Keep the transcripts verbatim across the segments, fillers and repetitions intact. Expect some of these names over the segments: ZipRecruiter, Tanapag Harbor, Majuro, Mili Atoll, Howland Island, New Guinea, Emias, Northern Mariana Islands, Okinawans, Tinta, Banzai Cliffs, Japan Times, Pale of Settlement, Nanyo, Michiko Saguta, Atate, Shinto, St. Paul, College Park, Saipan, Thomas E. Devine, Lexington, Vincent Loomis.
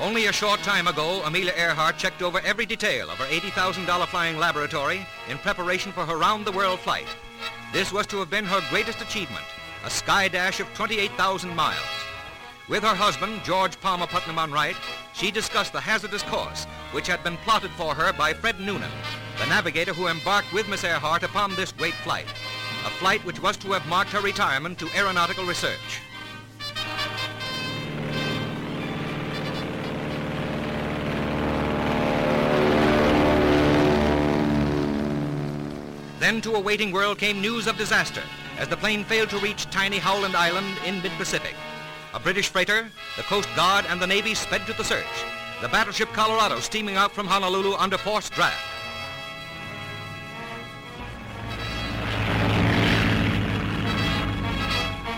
Only a short time ago, Amelia Earhart checked over every detail of her eighty thousand dollars flying laboratory in preparation for her round-the-world flight. This was to have been her greatest achievement, a sky dash of twenty-eight thousand miles. With her husband, George Palmer Putnam, on right, she discussed the hazardous course, which had been plotted for her by Fred Noonan, the navigator who embarked with Miss Earhart upon this great flight, a flight which was to have marked her retirement to aeronautical research. Then to a waiting world came news of disaster as the plane failed to reach tiny Howland Island in mid-Pacific. A British freighter, the Coast Guard, and the Navy sped to the search, the battleship Colorado steaming out from Honolulu under forced draft.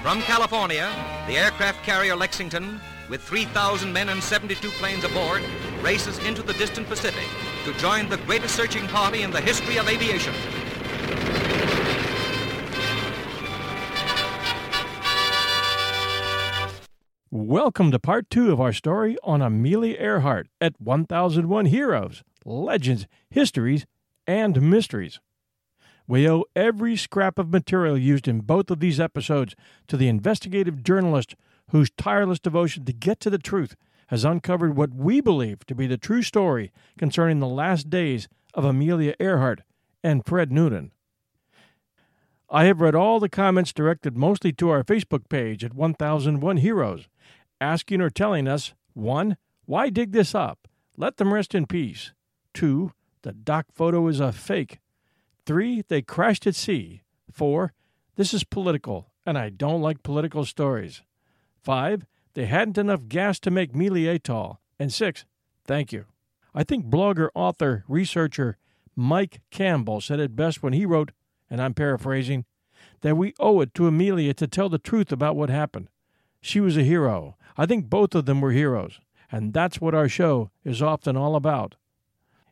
From California, the aircraft carrier Lexington, with three thousand men and seventy-two planes aboard, races into the distant Pacific to join the greatest searching party in the history of aviation. Welcome to part two of our story on Amelia Earhart at one thousand one Heroes, Legends, Histories, and Mysteries. We owe every scrap of material used in both of these episodes to the investigative journalist whose tireless devotion to get to the truth has uncovered what we believe to be the true story concerning the last days of Amelia Earhart and Fred Noonan. I have read all the comments directed mostly to our Facebook page at one thousand one Heroes, asking or telling us, one, why dig this up? Let them rest in peace. Two, the doc photo is a fake. Three, they crashed at sea. Four, this is political, and I don't like political stories. Five, they hadn't enough gas to make Mili Atoll. And six, thank you. I think blogger, author, researcher Mike Campbell said it best when he wrote, and I'm paraphrasing, that we owe it to Amelia to tell the truth about what happened. She was a hero. I think both of them were heroes, and that's what our show is often all about.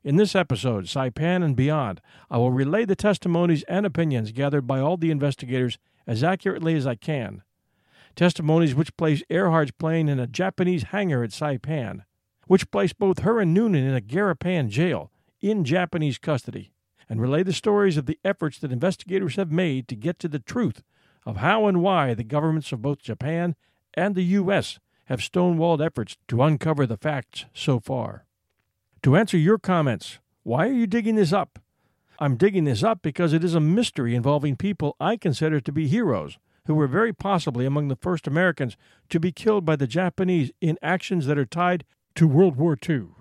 In this episode, Saipan and Beyond, I will relay the testimonies and opinions gathered by all the investigators as accurately as I can. Testimonies which place Earhart's plane in a Japanese hangar at Saipan, which place both her and Noonan in a Garapan jail, in Japanese custody, and relay the stories of the efforts that investigators have made to get to the truth of how and why the governments of both Japan and the U S have stonewalled efforts to uncover the facts so far. To answer your comments, why are you digging this up? I'm digging this up because it is a mystery involving people I consider to be heroes who were very possibly among the first Americans to be killed by the Japanese in actions that are tied to World War Two,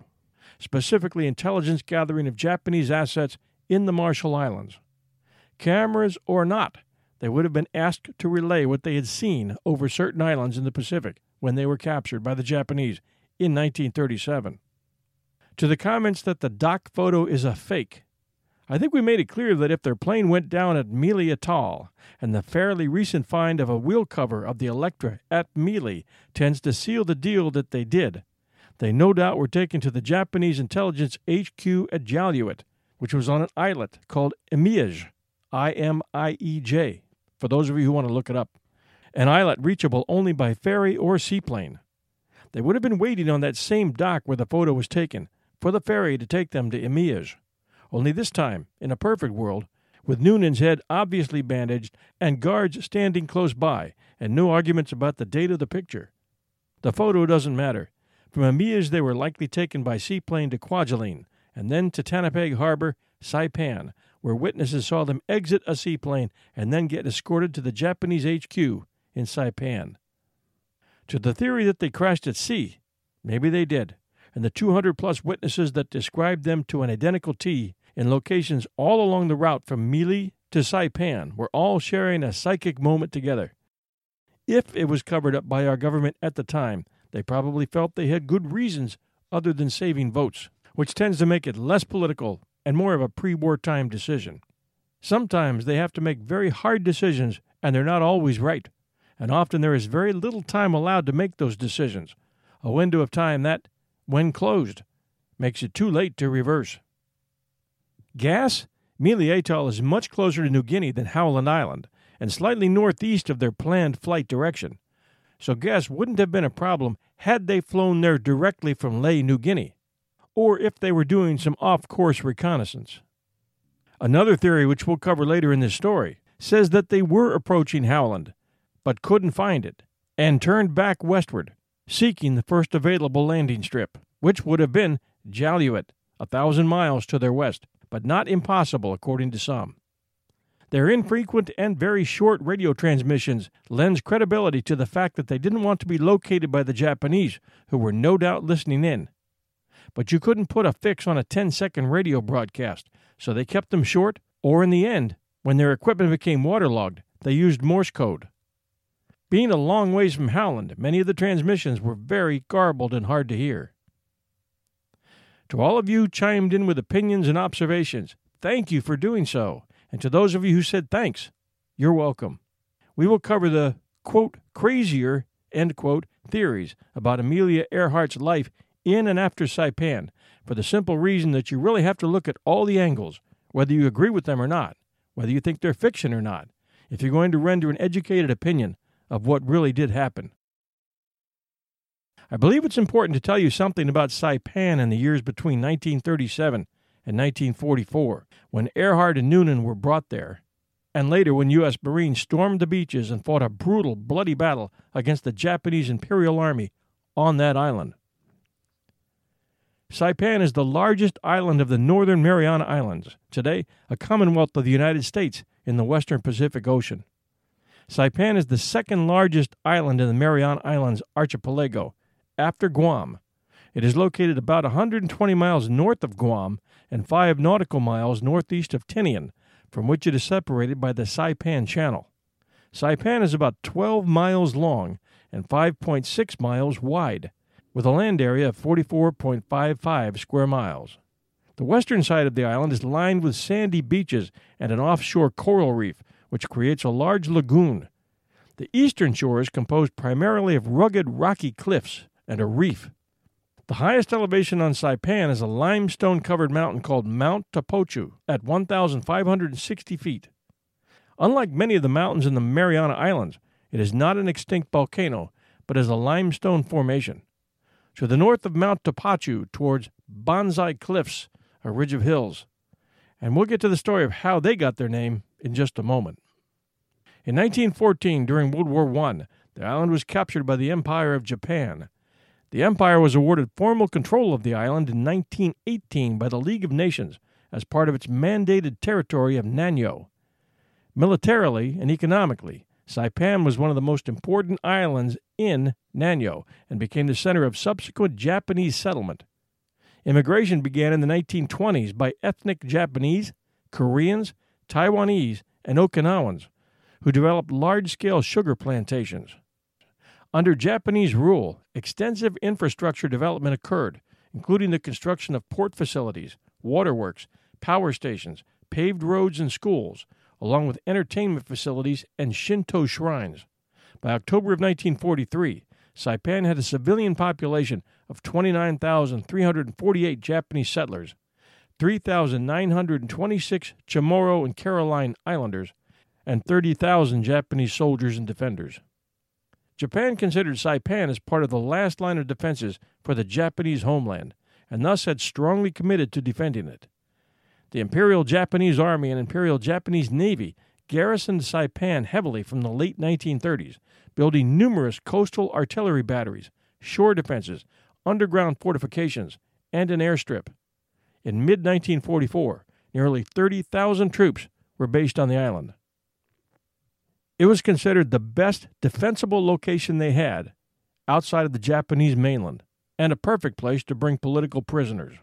specifically intelligence gathering of Japanese assets in the Marshall Islands. Cameras or not, they would have been asked to relay what they had seen over certain islands in the Pacific when they were captured by the Japanese in nineteen thirty-seven. To the comments that the dock photo is a fake, I think we made it clear that if their plane went down at Mili Atoll, and the fairly recent find of a wheel cover of the Electra at Mili tends to seal the deal that they did, they no doubt were taken to the Japanese intelligence H Q at Jaluit, which was on an islet called Emias, I M I E J, for those of you who want to look it up, an islet reachable only by ferry or seaplane. They would have been waiting on that same dock where the photo was taken for the ferry to take them to Emias, only this time, in a perfect world, with Noonan's head obviously bandaged and guards standing close by and no arguments about the date of the picture. The photo doesn't matter. From Emias they were likely taken by seaplane to Kwajalein, and then to Tanapag Harbor, Saipan, where witnesses saw them exit a seaplane and then get escorted to the Japanese H Q in Saipan. To the theory that they crashed at sea, maybe they did, and the two hundred plus witnesses that described them to an identical T in locations all along the route from Mili to Saipan were all sharing a psychic moment together. If it was covered up by our government at the time, they probably felt they had good reasons other than saving votes, which tends to make it less political and more of a pre-wartime decision. Sometimes they have to make very hard decisions, and they're not always right, and often there is very little time allowed to make those decisions, a window of time that, when closed, makes it too late to reverse. Gas? Mili Atoll is much closer to New Guinea than Howland Island, and slightly northeast of their planned flight direction, so gas wouldn't have been a problem had they flown there directly from Ley, New Guinea, or if they were doing some off-course reconnaissance. Another theory, which we'll cover later in this story, says that they were approaching Howland, but couldn't find it, and turned back westward, seeking the first available landing strip, which would have been Jaluit, a thousand miles to their west, but not impossible according to some. Their infrequent and very short radio transmissions lends credibility to the fact that they didn't want to be located by the Japanese, who were no doubt listening in. But you couldn't put a fix on a ten-second radio broadcast, so they kept them short, or in the end, when their equipment became waterlogged, they used Morse code. Being a long ways from Howland, many of the transmissions were very garbled and hard to hear. To all of you chimed in with opinions and observations, thank you for doing so. And to those of you who said thanks, you're welcome. We will cover the, quote, crazier, end quote, theories about Amelia Earhart's life in and after Saipan, for the simple reason that you really have to look at all the angles, whether you agree with them or not, whether you think they're fiction or not, if you're going to render an educated opinion of what really did happen. I believe it's important to tell you something about Saipan in the years between nineteen thirty-seven in nineteen forty-four, when Earhart and Noonan were brought there, and later when U S Marines stormed the beaches and fought a brutal, bloody battle against the Japanese Imperial Army on that island. Saipan is the largest island of the Northern Mariana Islands, today a commonwealth of the United States in the western Pacific Ocean. Saipan is the second largest island in the Mariana Islands archipelago, after Guam. It is located about one hundred twenty miles north of Guam and five nautical miles northeast of Tinian, from which it is separated by the Saipan Channel. Saipan is about twelve miles long and five point six miles wide, with a land area of forty-four point five five square miles. The western side of the island is lined with sandy beaches and an offshore coral reef, which creates a large lagoon. The eastern shore is composed primarily of rugged rocky cliffs and a reef. The highest elevation on Saipan is a limestone-covered mountain called Mount Tapochu at one thousand five hundred sixty feet. Unlike many of the mountains in the Mariana Islands, it is not an extinct volcano, but is a limestone formation. To the north of Mount Tapochu, towards Banzai Cliffs, a ridge of hills. And we'll get to the story of how they got their name in just a moment. In nineteen fourteen, during World War One, the island was captured by the Empire of Japan. The Empire was awarded formal control of the island in nineteen eighteen by the League of Nations as part of its mandated territory of Nanyo. Militarily and economically, Saipan was one of the most important islands in Nanyo and became the center of subsequent Japanese settlement. Immigration began in the nineteen twenties by ethnic Japanese, Koreans, Taiwanese, and Okinawans, who developed large-scale sugar plantations. Under Japanese rule, extensive infrastructure development occurred, including the construction of port facilities, waterworks, power stations, paved roads and schools, along with entertainment facilities and Shinto shrines. By October of nineteen forty-three, Saipan had a civilian population of twenty-nine thousand three hundred forty-eight Japanese settlers, three thousand nine hundred twenty-six Chamorro and Caroline Islanders, and thirty thousand Japanese soldiers and defenders. Japan considered Saipan as part of the last line of defenses for the Japanese homeland, and thus had strongly committed to defending it. The Imperial Japanese Army and Imperial Japanese Navy garrisoned Saipan heavily from the late nineteen thirties, building numerous coastal artillery batteries, shore defenses, underground fortifications, and an airstrip. In mid nineteen forty-four, nearly thirty thousand troops were based on the island. It was considered the best defensible location they had, outside of the Japanese mainland, and a perfect place to bring political prisoners.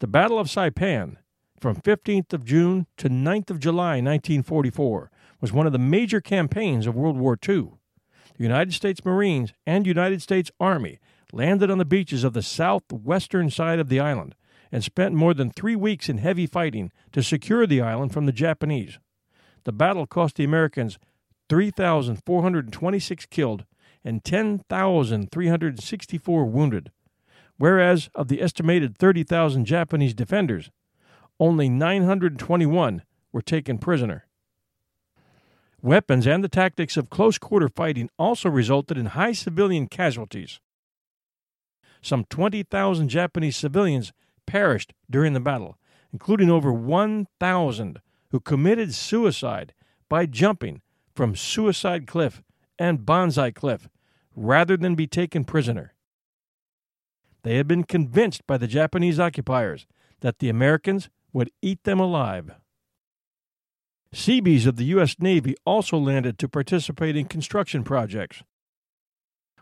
The Battle of Saipan, from fifteenth of June to ninth of July nineteen forty-four, was one of the major campaigns of World War Two. The United States Marines and United States Army landed on the beaches of the southwestern side of the island and spent more than three weeks in heavy fighting to secure the island from the Japanese. The battle cost the Americans three thousand four hundred twenty-six killed and ten thousand three hundred sixty-four wounded, whereas of the estimated thirty thousand Japanese defenders, only nine hundred twenty-one were taken prisoner. Weapons and the tactics of close-quarter fighting also resulted in high civilian casualties. Some twenty thousand Japanese civilians perished during the battle, including over one thousand who committed suicide by jumping from Suicide Cliff and Banzai Cliff rather than be taken prisoner. They had been convinced by the Japanese occupiers that the Americans would eat them alive. Seabees of the U S Navy also landed to participate in construction projects.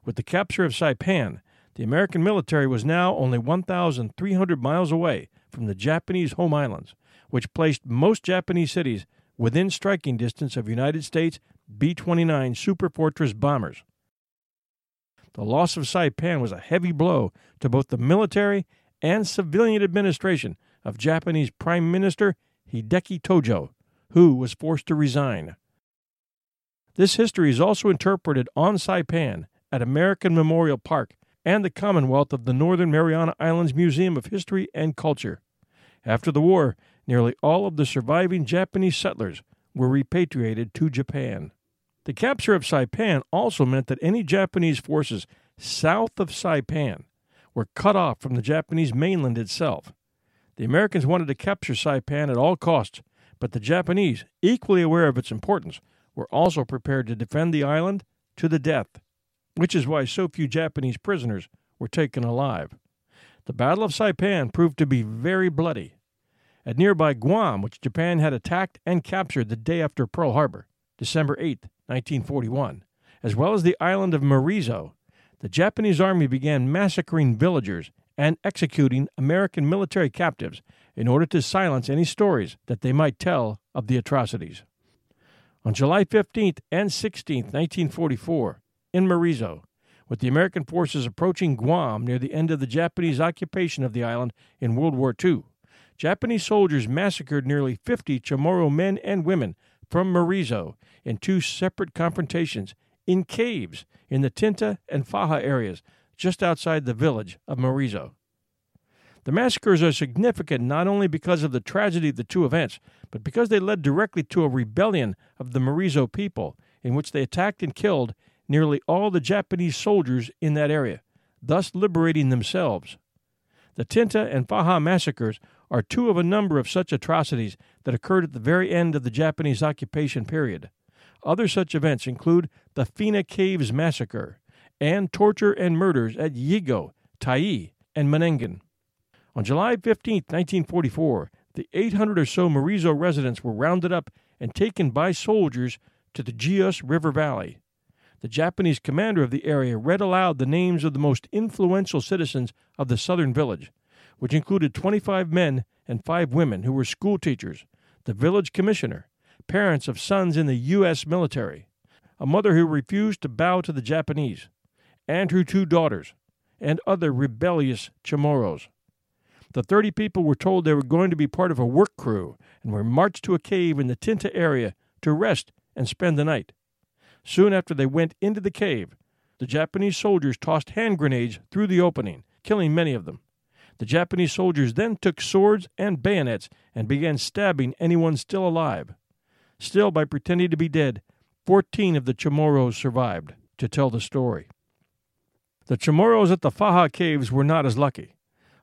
With the capture of Saipan, the American military was now only one thousand three hundred miles away from the Japanese home islands, which placed most Japanese cities within striking distance of United States B twenty-nine Superfortress bombers. The loss of Saipan was a heavy blow to both the military and civilian administration of Japanese Prime Minister Hideki Tojo, who was forced to resign. This history is also interpreted on Saipan at American Memorial Park and the Commonwealth of the Northern Mariana Islands Museum of History and Culture. After the war, nearly all of the surviving Japanese settlers were repatriated to Japan. The capture of Saipan also meant that any Japanese forces south of Saipan were cut off from the Japanese mainland itself. The Americans wanted to capture Saipan at all costs, but the Japanese, equally aware of its importance, were also prepared to defend the island to the death, which is why so few Japanese prisoners were taken alive. The Battle of Saipan proved to be very bloody. At nearby Guam, which Japan had attacked and captured the day after Pearl Harbor, December eighth, nineteen forty-one, as well as the island of Merizo, the Japanese army began massacring villagers and executing American military captives in order to silence any stories that they might tell of the atrocities. On July fifteenth and sixteenth, nineteen forty-four, in Merizo, with the American forces approaching Guam near the end of the Japanese occupation of the island in World War Two, Japanese soldiers massacred nearly fifty Chamorro men and women from Merizo in two separate confrontations in caves in the Tinta and Faha areas just outside the village of Merizo. The massacres are significant not only because of the tragedy of the two events, but because they led directly to a rebellion of the Merizo people, in which they attacked and killed nearly all the Japanese soldiers in that area, thus liberating themselves. The Tinta and Faha massacres are two of a number of such atrocities that occurred at the very end of the Japanese occupation period. Other such events include the Fina Caves Massacre and torture and murders at Yigo, Tai, and Menengan. On July fifteenth, nineteen forty-four, the eight hundred or so Merizo residents were rounded up and taken by soldiers to the Jios River Valley. The Japanese commander of the area read aloud the names of the most influential citizens of the southern village, which included twenty-five men and five women who were schoolteachers, the village commissioner, parents of sons in the U S military, a mother who refused to bow to the Japanese, and her two daughters, and other rebellious Chamorros. The thirty people were told they were going to be part of a work crew and were marched to a cave in the Tinta area to rest and spend the night. Soon after they went into the cave, the Japanese soldiers tossed hand grenades through the opening, killing many of them. The Japanese soldiers then took swords and bayonets and began stabbing anyone still alive. Still, by pretending to be dead, fourteen of the Chamorros survived to tell the story. The Chamorros at the Faha caves were not as lucky.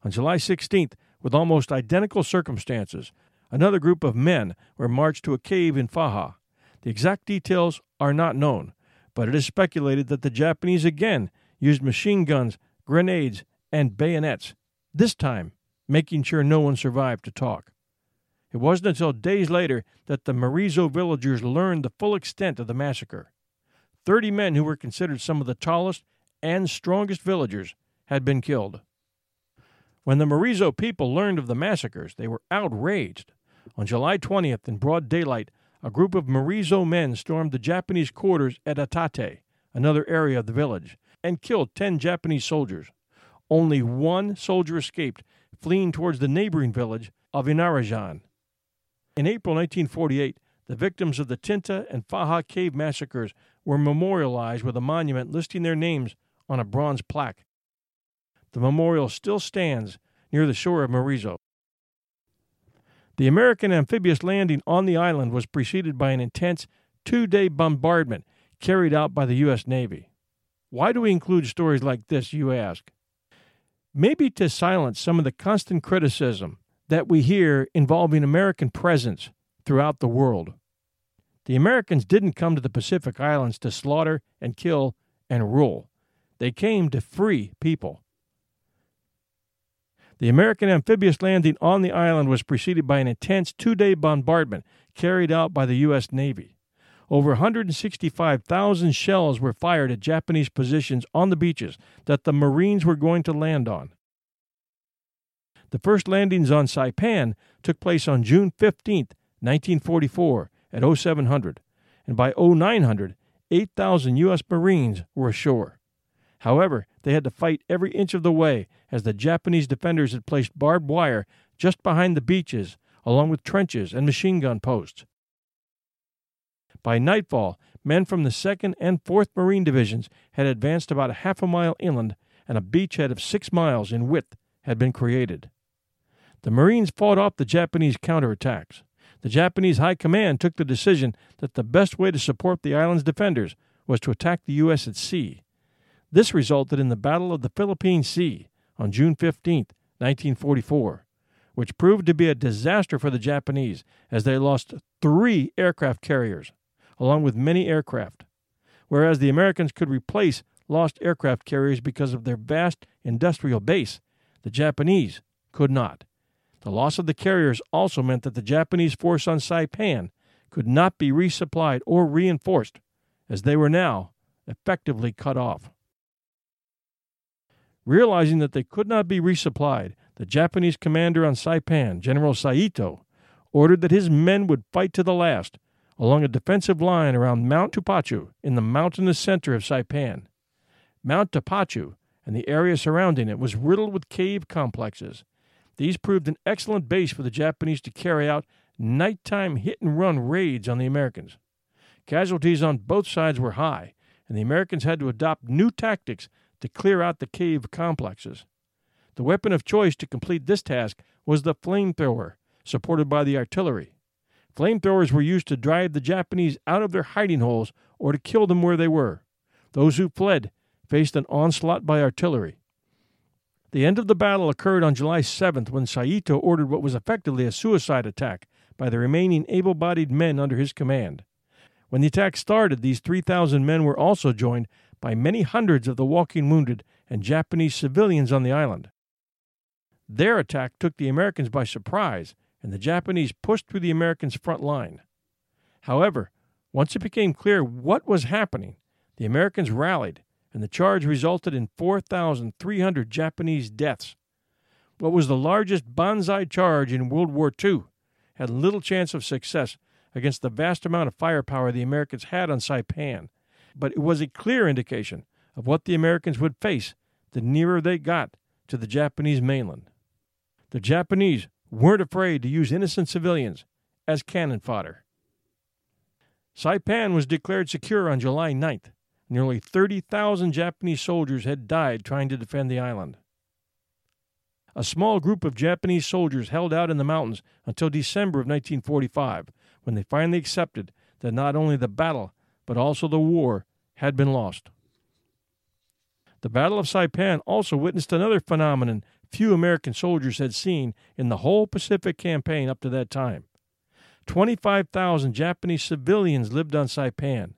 On July sixteenth, with almost identical circumstances, another group of men were marched to a cave in Faha. The exact details are not known, but it is speculated that the Japanese again used machine guns, grenades, and bayonets, this time making sure no one survived to talk. It wasn't until days later that the Merizo villagers learned the full extent of the massacre. Thirty men who were considered some of the tallest and strongest villagers had been killed. When the Merizo people learned of the massacres, they were outraged. On July twentieth, in broad daylight, a group of Merizo men stormed the Japanese quarters at Atate, another area of the village, and killed ten Japanese soldiers. Only one soldier escaped, fleeing towards the neighboring village of Inarajan. In April nineteen forty-eight, the victims of the Tinta and Faha cave massacres were memorialized with a monument listing their names on a bronze plaque. The memorial still stands near the shore of Merizo. The American amphibious landing on the island was preceded by an intense two-day bombardment carried out by the U S Navy. Why do we include stories like this, you ask? Maybe to silence some of the constant criticism that we hear involving American presence throughout the world. The Americans didn't come to the Pacific Islands to slaughter and kill and rule. They came to free people. The American amphibious landing on the island was preceded by an intense two-day bombardment carried out by the U S Navy. Over one hundred sixty-five thousand shells were fired at Japanese positions on the beaches that the Marines were going to land on. The first landings on Saipan took place on June fifteenth, nineteen forty-four, at oh seven hundred, and by oh nine hundred, eight thousand U S Marines were ashore. However, they had to fight every inch of the way as the Japanese defenders had placed barbed wire just behind the beaches, along with trenches and machine gun posts. By nightfall, men from the second and fourth Marine Divisions had advanced about a half a mile inland, and a beachhead of six miles in width had been created. The Marines fought off the Japanese counterattacks. The Japanese High Command took the decision that the best way to support the island's defenders was to attack the U S at sea. This resulted in the Battle of the Philippine Sea on June fifteenth, nineteen forty-four, which proved to be a disaster for the Japanese as they lost three aircraft carriers, along with many aircraft, whereas the Americans could replace lost aircraft carriers because of their vast industrial base. The Japanese could not. The loss of the carriers also meant that the Japanese force on Saipan could not be resupplied or reinforced, as they were now effectively cut off. Realizing that they could not be resupplied, the Japanese commander on Saipan, General Saito, ordered that his men would fight to the last along a defensive line around Mount Tapochu in the mountainous center of Saipan. Mount Tapochu and the area surrounding it was riddled with cave complexes. These proved an excellent base for the Japanese to carry out nighttime hit-and-run raids on the Americans. Casualties on both sides were high, and the Americans had to adopt new tactics to clear out the cave complexes. The weapon of choice to complete this task was the flamethrower, supported by the artillery. Flamethrowers were used to drive the Japanese out of their hiding holes or to kill them where they were. Those who fled faced an onslaught by artillery. The end of the battle occurred on July seventh when Saito ordered what was effectively a suicide attack by the remaining able-bodied men under his command. When the attack started, these three thousand men were also joined by many hundreds of the walking wounded and Japanese civilians on the island. Their attack took the Americans by surprise, and the Japanese pushed through the Americans' front line. However, Once it became clear what was happening, the Americans rallied, and the charge resulted in four thousand three hundred Japanese deaths. What was the largest Banzai charge in World War Two had little chance of success against the vast amount of firepower the Americans had on Saipan, but it was a clear indication of what the Americans would face the nearer they got to the Japanese mainland. The Japanese weren't afraid to use innocent civilians as cannon fodder. Saipan was declared secure on July ninth. Nearly thirty thousand Japanese soldiers had died trying to defend the island. A small group of Japanese soldiers held out in the mountains until December of nineteen forty-five, when they finally accepted that not only the battle, but also the war, had been lost. The Battle of Saipan also witnessed another phenomenon few American soldiers had seen in the whole Pacific campaign up to that time. twenty-five thousand Japanese civilians lived on Saipan.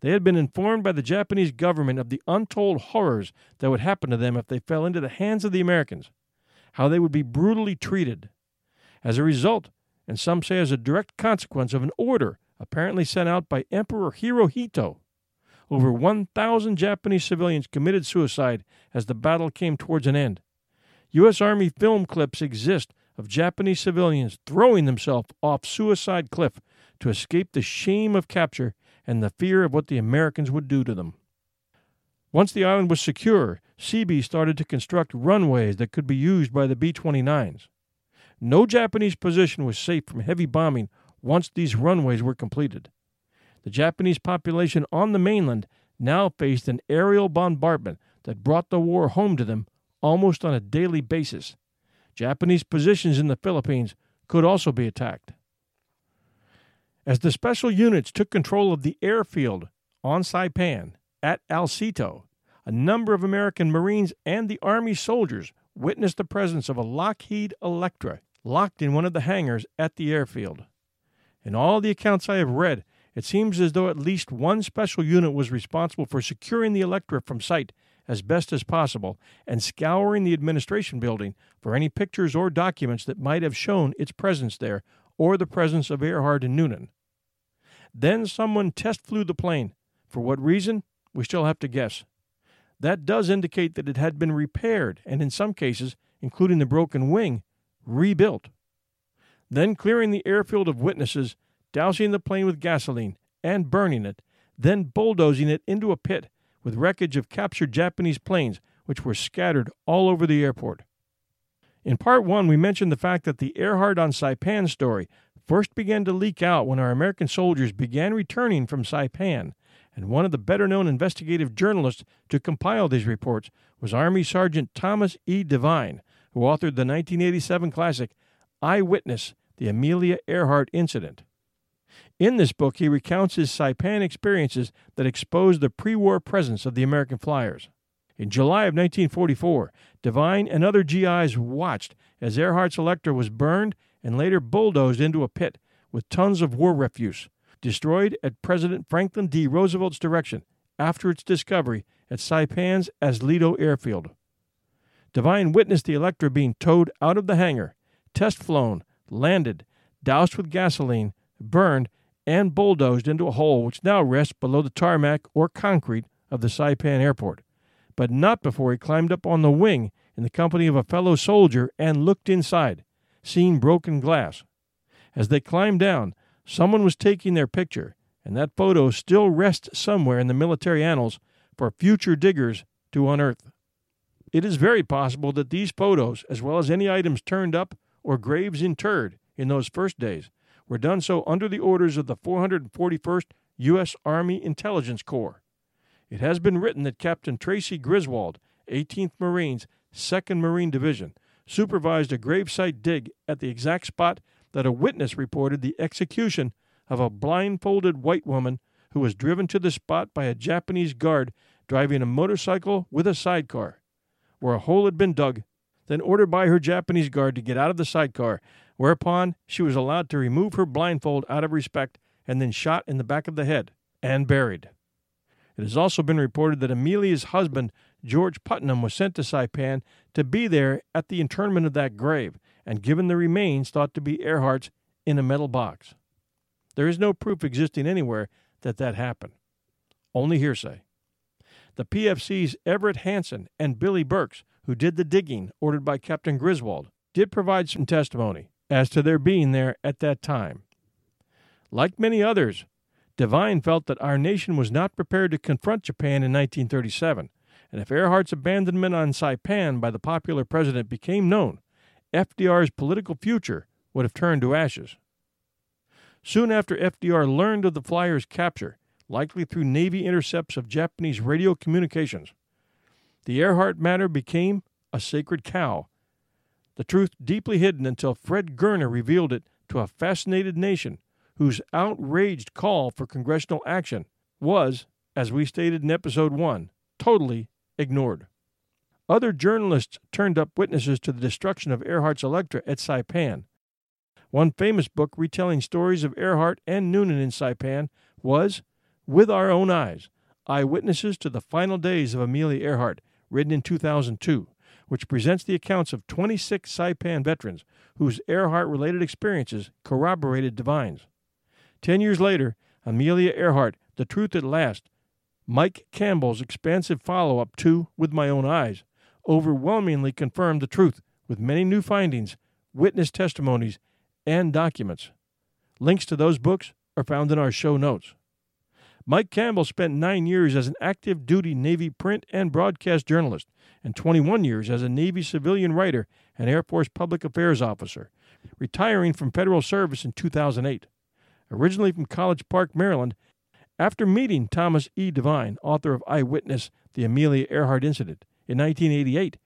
They had been informed by the Japanese government of the untold horrors that would happen to them if they fell into the hands of the Americans, how they would be brutally treated. As a result, and some say as a direct consequence of an order apparently sent out by Emperor Hirohito, over one thousand Japanese civilians committed suicide as the battle came towards an end. U S Army film clips exist of Japanese civilians throwing themselves off Suicide Cliff to escape the shame of capture and the fear of what the Americans would do to them. Once the island was secure, Seabee started to construct runways that could be used by the B twenty-nines. No Japanese position was safe from heavy bombing once these runways were completed. The Japanese population on the mainland now faced an aerial bombardment that brought the war home to them almost on a daily basis. Japanese positions in the Philippines could also be attacked. As the special units took control of the airfield on Saipan at Aslito, a number of American Marines and the Army soldiers witnessed the presence of a Lockheed Electra locked in one of the hangars at the airfield. In all the accounts I have read, it seems as though at least one special unit was responsible for securing the Electra from sight as best as possible and scouring the administration building for any pictures or documents that might have shown its presence there or the presence of Earhart and Noonan. Then someone test flew the plane. For what reason, we still have to guess. That does indicate that it had been repaired and in some cases, including the broken wing, rebuilt. Then clearing the airfield of witnesses, dousing the plane with gasoline and burning it, then bulldozing it into a pit with wreckage of captured Japanese planes, which were scattered all over the airport. In Part one, we mentioned the fact that the Earhart on Saipan story first began to leak out when our American soldiers began returning from Saipan, and one of the better-known investigative journalists to compile these reports was Army Sergeant Thomas E. Devine, who authored the nineteen eighty-seven classic Eyewitness: The Amelia Earhart Incident. In this book, he recounts his Saipan experiences that exposed the pre-war presence of the American flyers. In July of nineteen forty-four, Devine and other G Is watched as Earhart's Electra was burned and later bulldozed into a pit with tons of war refuse, destroyed at President Franklin D. Roosevelt's direction after its discovery at Saipan's Aslito Airfield. Devine witnessed the Electra being towed out of the hangar, test flown, landed, doused with gasoline, burned, and bulldozed into a hole which now rests below the tarmac or concrete of the Saipan airport, but not before he climbed up on the wing in the company of a fellow soldier and looked inside, seeing broken glass. As they climbed down, someone was taking their picture, and that photo still rests somewhere in the military annals for future diggers to unearth. It is very possible that these photos, as well as any items turned up or graves interred in those first days, were done so under the orders of the four hundred forty-first U S Army Intelligence Corps. It has been written that Captain Tracy Griswold, eighteenth Marines, second Marine Division, supervised a gravesite dig at the exact spot that a witness reported the execution of a blindfolded white woman who was driven to the spot by a Japanese guard driving a motorcycle with a sidecar, where a hole had been dug, then ordered by her Japanese guard to get out of the sidecar, whereupon she was allowed to remove her blindfold out of respect and then shot in the back of the head and buried. It has also been reported that Amelia's husband, George Putnam, was sent to Saipan to be there at the interment of that grave and given the remains thought to be Earhart's in a metal box. There is no proof existing anywhere that that happened. Only hearsay. The P F C's Everett Hansen and Billy Burks, who did the digging ordered by Captain Griswold, did provide some testimony as to their being there at that time. Like many others, Devine felt that our nation was not prepared to confront Japan in nineteen thirty-seven, and if Earhart's abandonment on Saipan by the popular president became known, F D R's political future would have turned to ashes. Soon after F D R learned of the flyer's capture, likely through Navy intercepts of Japanese radio communications, the Earhart matter became a sacred cow, the truth deeply hidden until Fred Goerner revealed it to a fascinated nation whose outraged call for congressional action was, as we stated in Episode one, totally ignored. Other journalists turned up witnesses to the destruction of Earhart's Electra at Saipan. One famous book retelling stories of Earhart and Noonan in Saipan was With Our Own Eyes, Eyewitnesses to the Final Days of Amelia Earhart, written in two thousand two, which presents the accounts of twenty-six Saipan veterans whose Earhart-related experiences corroborated Devine's. Ten years later, Amelia Earhart, The Truth at Last, Mike Campbell's expansive follow-up to With My Own Eyes, overwhelmingly confirmed the truth with many new findings, witness testimonies, and documents. Links to those books are found in our show notes. Mike Campbell spent nine years as an active-duty Navy print and broadcast journalist and twenty-one years as a Navy civilian writer and Air Force public affairs officer, retiring from federal service in two thousand eight. Originally from College Park, Maryland, after meeting Thomas E. Devine, author of Eyewitness: The Amelia Earhart Incident, in nineteen eighty-eight,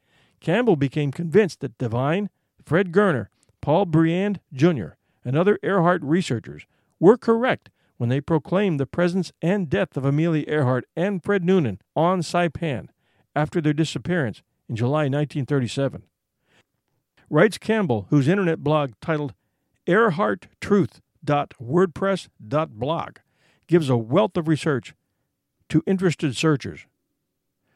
Campbell became convinced that Devine, Fred Goerner, Paul Briand, Junior, and other Earhart researchers were correct when they proclaimed the presence and death of Amelia Earhart and Fred Noonan on Saipan after their disappearance in July nineteen thirty-seven. Writes Campbell, whose internet blog titled earhart truth dot wordpress dot blog gives a wealth of research to interested searchers.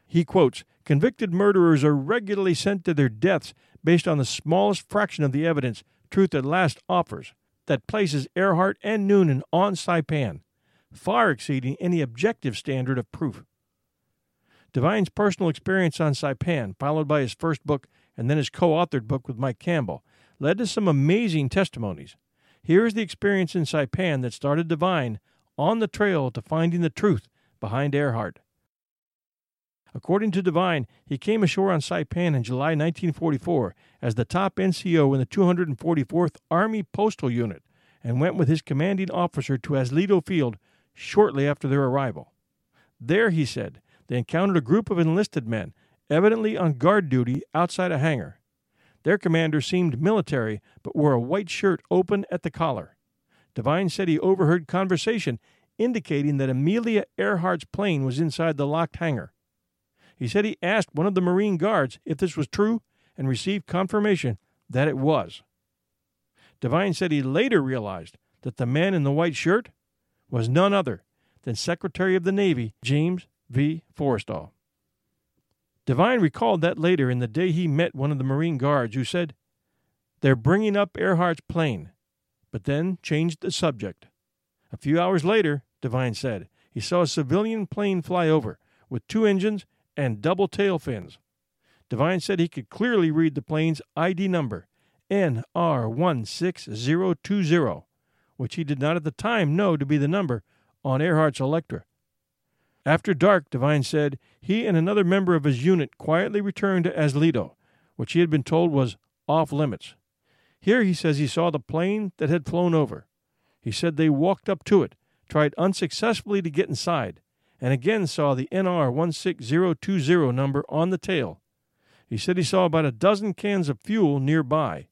He quotes, "Convicted murderers are regularly sent to their deaths based on the smallest fraction of the evidence Truth at Last offers that places Earhart and Noonan on Saipan, far exceeding any objective standard of proof." Devine's personal experience on Saipan, followed by his first book and then his co-authored book with Mike Campbell, led to some amazing testimonies. Here is the experience in Saipan that started Devine on the trail to finding the truth behind Earhart. According to Devine, he came ashore on Saipan in July nineteen forty-four as the top N C O in the two hundred forty-fourth Army Postal Unit and went with his commanding officer to Aslito Field shortly after their arrival. There, he said, they encountered a group of enlisted men, evidently on guard duty outside a hangar. Their commander seemed military but wore a white shirt open at the collar. Devine said he overheard conversation indicating that Amelia Earhart's plane was inside the locked hangar. He said he asked one of the Marine Guards if this was true and received confirmation that it was. Devine said he later realized that the man in the white shirt was none other than Secretary of the Navy James V. Forrestal. Devine recalled that later in the day he met one of the Marine Guards who said, "They're bringing up Earhart's plane," but then changed the subject. A few hours later, Devine said, he saw a civilian plane fly over with two engines and double tail fins. Devine said he could clearly read the plane's I D number, N R one six zero two zero, which he did not at the time know to be the number on Earhart's Electra. After dark, Devine said, he and another member of his unit quietly returned to Aslito, which he had been told was off-limits. Here, he says, he saw the plane that had flown over. He said they walked up to it, tried unsuccessfully to get inside, and again saw the N R one six zero two zero number on the tail. He said he saw about a dozen cans of fuel nearby.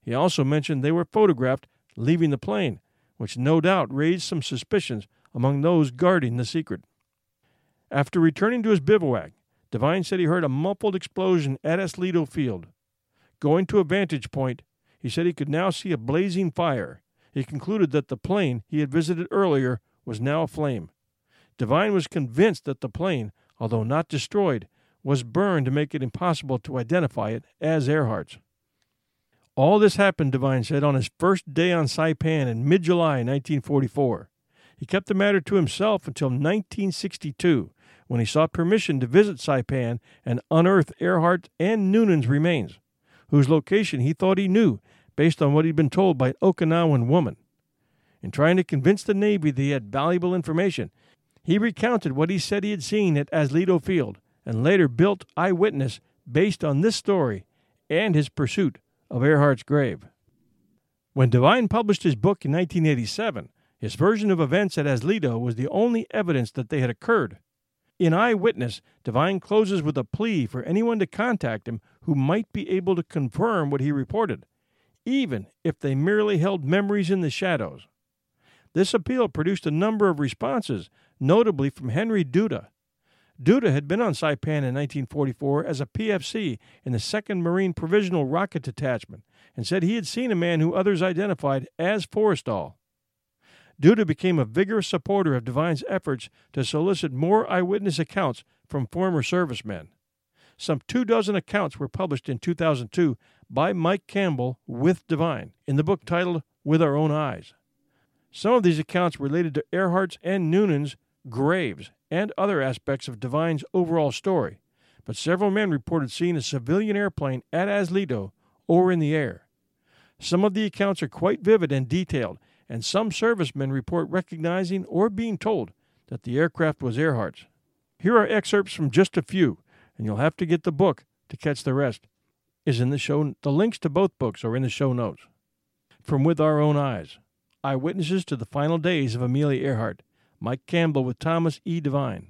He also mentioned they were photographed leaving the plane, which no doubt raised some suspicions among those guarding the secret. After returning to his bivouac, Devine said he heard a muffled explosion at Aslito Field. Going to a vantage point, he said he could now see a blazing fire. He concluded that the plane he had visited earlier was now aflame. Devine was convinced that the plane, although not destroyed, was burned to make it impossible to identify it as Earhart's. All this happened, Devine said, on his first day on Saipan in mid-July nineteen forty-four. He kept the matter to himself until nineteen sixty-two, when he sought permission to visit Saipan and unearth Earhart's and Noonan's remains, whose location he thought he knew based on what he'd been told by an Okinawan woman. In trying to convince the Navy that he had valuable information, he recounted what he said he had seen at Aslito Field and later built Eyewitness based on this story and his pursuit of Earhart's grave. When Devine published his book in nineteen eighty-seven, his version of events at Aslito was the only evidence that they had occurred. In Eyewitness, Devine closes with a plea for anyone to contact him who might be able to confirm what he reported, even if they merely held memories in the shadows. This appeal produced a number of responses, notably from Henry Duda. Duda had been on Saipan in nineteen forty-four as a P F C in the second Marine Provisional Rocket Detachment and said he had seen a man who others identified as Forrestal. Duda became a vigorous supporter of Devine's efforts to solicit more eyewitness accounts from former servicemen. Some two dozen accounts were published in two thousand two by Mike Campbell with Devine in the book titled With Our Own Eyes. Some of these accounts related to Earhart's and Noonan's graves and other aspects of Devine's overall story, but several men reported seeing a civilian airplane at Aslito or in the air. Some of the accounts are quite vivid and detailed, and some servicemen report recognizing or being told that the aircraft was Earhart's. Here are excerpts from just a few, and you'll have to get the book to catch the rest. Is in the show. The links to both books are in the show notes. From With Our Own Eyes, Eyewitnesses to the Final Days of Amelia Earhart, Mike Campbell with Thomas E. Devine.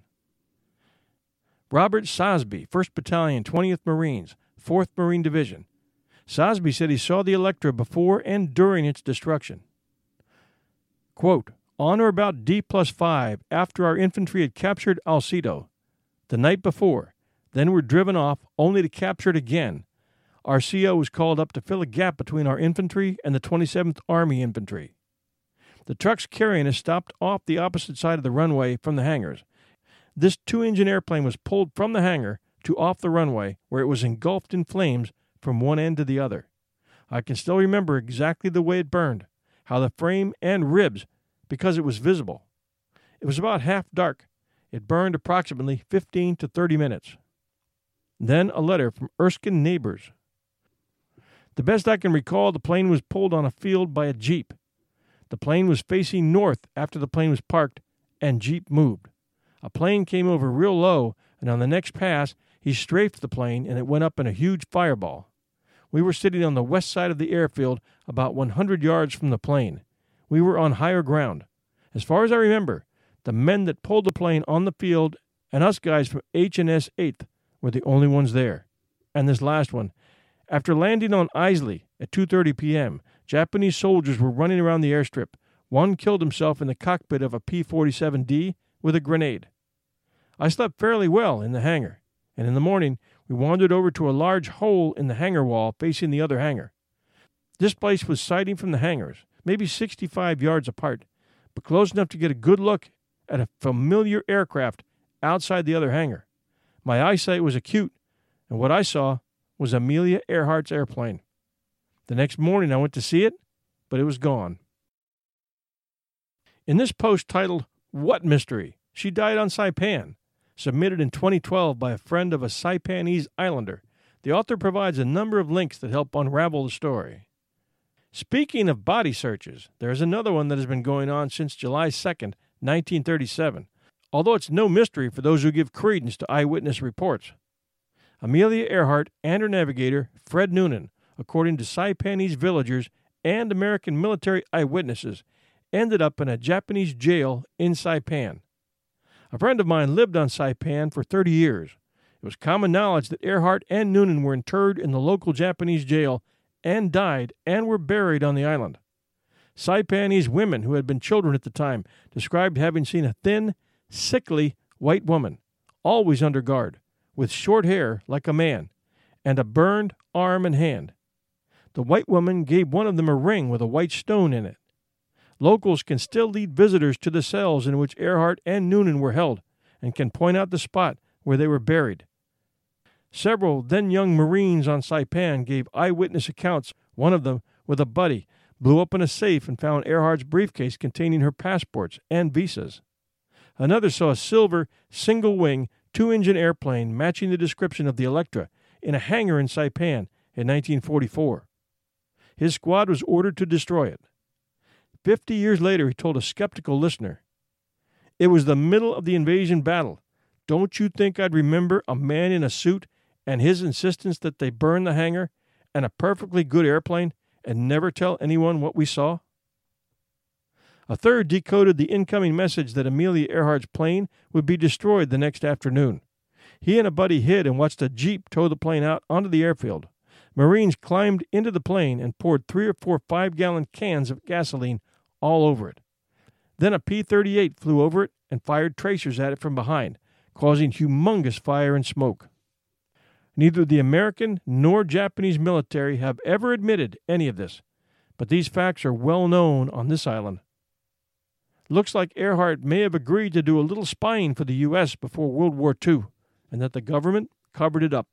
Robert Sosby, first Battalion, twentieth Marines, fourth Marine Division. Sosby said he saw the Electra before and during its destruction. Quote, on or about D plus five, after our infantry had captured Aslito the night before, then were driven off only to capture it again, our C O was called up to fill a gap between our infantry and the twenty-seventh Army Infantry. The trucks carrying us stopped off the opposite side of the runway from the hangars. This two-engine airplane was pulled from the hangar to off the runway, where it was engulfed in flames from one end to the other. I can still remember exactly the way it burned, how the frame and ribs, because it was visible. It was about half dark. It burned approximately fifteen to thirty minutes. Then a letter from Erskine Neighbors. The best I can recall, the plane was pulled on a field by a Jeep. The plane was facing north after the plane was parked, and Jeep moved. A plane came over real low, and on the next pass, he strafed the plane, and it went up in a huge fireball. We were sitting on the west side of the airfield, about one hundred yards from the plane. We were on higher ground. As far as I remember, the men that pulled the plane on the field and us guys from H and S eighth were the only ones there. And this last one. After landing on Islay at two thirty p.m., Japanese soldiers were running around the airstrip. One killed himself in the cockpit of a P forty-seven D with a grenade. I slept fairly well in the hangar, and in the morning, we wandered over to a large hole in the hangar wall facing the other hangar. This place was sighting from the hangars, maybe sixty-five yards apart, but close enough to get a good look at a familiar aircraft outside the other hangar. My eyesight was acute, and what I saw was Amelia Earhart's airplane. The next morning I went to see it, but it was gone. In this post titled, What Mystery? She Died on Saipan, submitted in twenty twelve by a friend of a Saipanese islander, the author provides a number of links that help unravel the story. Speaking of body searches, there is another one that has been going on since July second, nineteen thirty-seven, although it's no mystery for those who give credence to eyewitness reports. Amelia Earhart and her navigator, Fred Noonan, according to Saipanese villagers and American military eyewitnesses, ended up in a Japanese jail in Saipan. A friend of mine lived on Saipan for thirty years. It was common knowledge that Earhart and Noonan were interred in the local Japanese jail and died and were buried on the island. Saipanese women who had been children at the time described having seen a thin, sickly white woman, always under guard, with short hair like a man, and a burned arm and hand. The white woman gave one of them a ring with a white stone in it. Locals can still lead visitors to the cells in which Earhart and Noonan were held and can point out the spot where they were buried. Several then-young Marines on Saipan gave eyewitness accounts, one of them with a buddy, blew open a safe and found Earhart's briefcase containing her passports and visas. Another saw a silver, single-wing, two-engine airplane matching the description of the Electra in a hangar in Saipan in nineteen forty-four. His squad was ordered to destroy it. Fifty years later, he told a skeptical listener, "It was the middle of the invasion battle. Don't you think I'd remember a man in a suit and his insistence that they burn the hangar and a perfectly good airplane and never tell anyone what we saw?" A third decoded the incoming message that Amelia Earhart's plane would be destroyed the next afternoon. He and a buddy hid and watched a jeep tow the plane out onto the airfield. Marines climbed into the plane and poured three or four five-gallon cans of gasoline all over it. Then a P thirty-eight flew over it and fired tracers at it from behind, causing humongous fire and smoke. Neither the American nor Japanese military have ever admitted any of this, but these facts are well known on this island. Looks like Earhart may have agreed to do a little spying for the U S before World War Two, and that the government covered it up.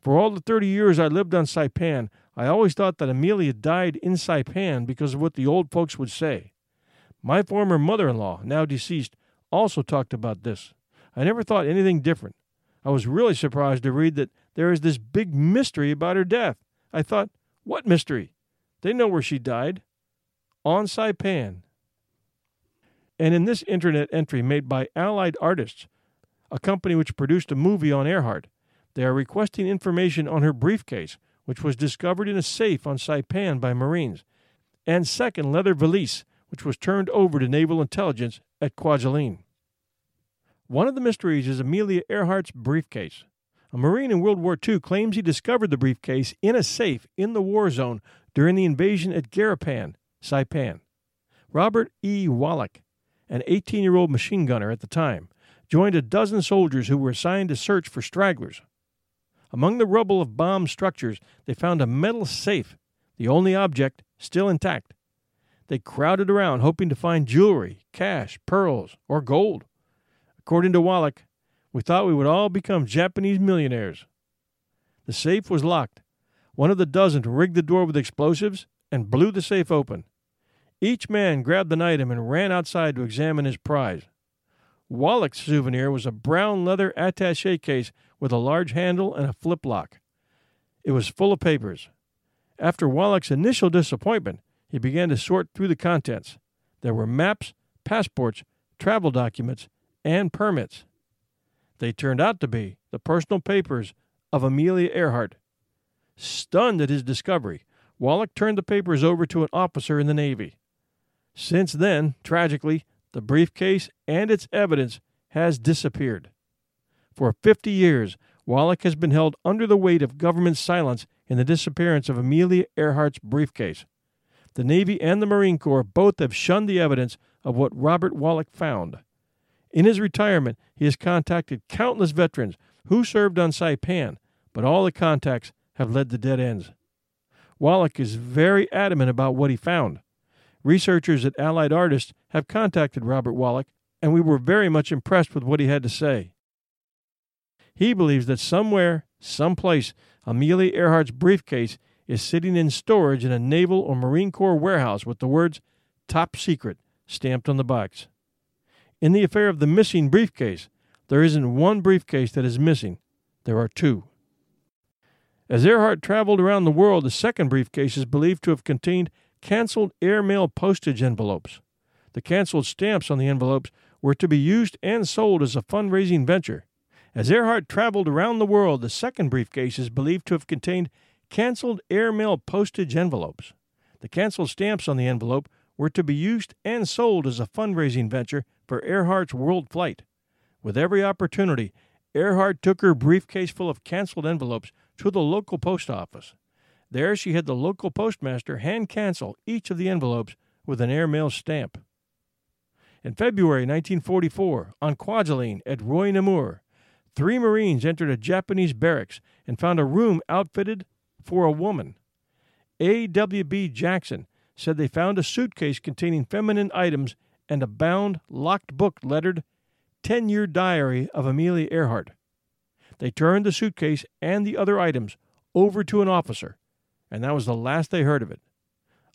For all the thirty years I lived on Saipan, I always thought that Amelia died in Saipan because of what the old folks would say. My former mother-in-law, now deceased, also talked about this. I never thought anything different. I was really surprised to read that there is this big mystery about her death. I thought, what mystery? They know where she died. On Saipan. And in this internet entry made by Allied Artists, a company which produced a movie on Earhart, they are requesting information on her briefcase, which was discovered in a safe on Saipan by Marines, and second leather valise, which was turned over to Naval Intelligence at Kwajalein. One of the mysteries is Amelia Earhart's briefcase. A Marine in World War Two claims he discovered the briefcase in a safe in the war zone during the invasion at Garapan, Saipan. Robert E. Wallach, an eighteen-year-old machine gunner at the time, joined a dozen soldiers who were assigned to search for stragglers. Among the rubble of bomb structures, they found a metal safe, the only object still intact. They crowded around, hoping to find jewelry, cash, pearls, or gold. According to Wallach, "We thought we would all become Japanese millionaires." The safe was locked. One of the dozen rigged the door with explosives and blew the safe open. Each man grabbed an item and ran outside to examine his prize. Wallach's souvenir was a brown leather attaché case with a large handle and a flip lock. It was full of papers. After Wallach's initial disappointment, he began to sort through the contents. There were maps, passports, travel documents, and permits. They turned out to be the personal papers of Amelia Earhart. Stunned at his discovery, Wallach turned the papers over to an officer in the Navy. Since then, tragically, the briefcase and its evidence has disappeared. For fifty years, Wallach has been held under the weight of government silence in the disappearance of Amelia Earhart's briefcase. The Navy and the Marine Corps both have shunned the evidence of what Robert Wallach found. In his retirement, he has contacted countless veterans who served on Saipan, but all the contacts have led to dead ends. Wallach is very adamant about what he found. Researchers at Allied Artists have contacted Robert Wallach, and we were very much impressed with what he had to say. He believes that somewhere, someplace, Amelia Earhart's briefcase is sitting in storage in a Naval or Marine Corps warehouse with the words "Top Secret" stamped on the box. In the affair of the missing briefcase, there isn't one briefcase that is missing. There are two. As Earhart traveled around the world, the second briefcase is believed to have contained canceled airmail postage envelopes. The canceled stamps on the envelopes were to be used and sold as a fundraising venture. As Earhart traveled around the world, the second briefcase is believed to have contained canceled airmail postage envelopes. The canceled stamps on the envelope were to be used and sold as a fundraising venture for Earhart's world flight. With every opportunity, Earhart took her briefcase full of canceled envelopes to the local post office. There she had the local postmaster hand-cancel each of the envelopes with an airmail stamp. In February nineteen forty-four, on Kwajalein at Roy-Namur, three Marines entered a Japanese barracks and found a room outfitted for a woman. A W B Jackson said they found a suitcase containing feminine items and a bound, locked book lettered, ten-year Diary of Amelia Earhart. They turned the suitcase and the other items over to an officer, and that was the last they heard of it.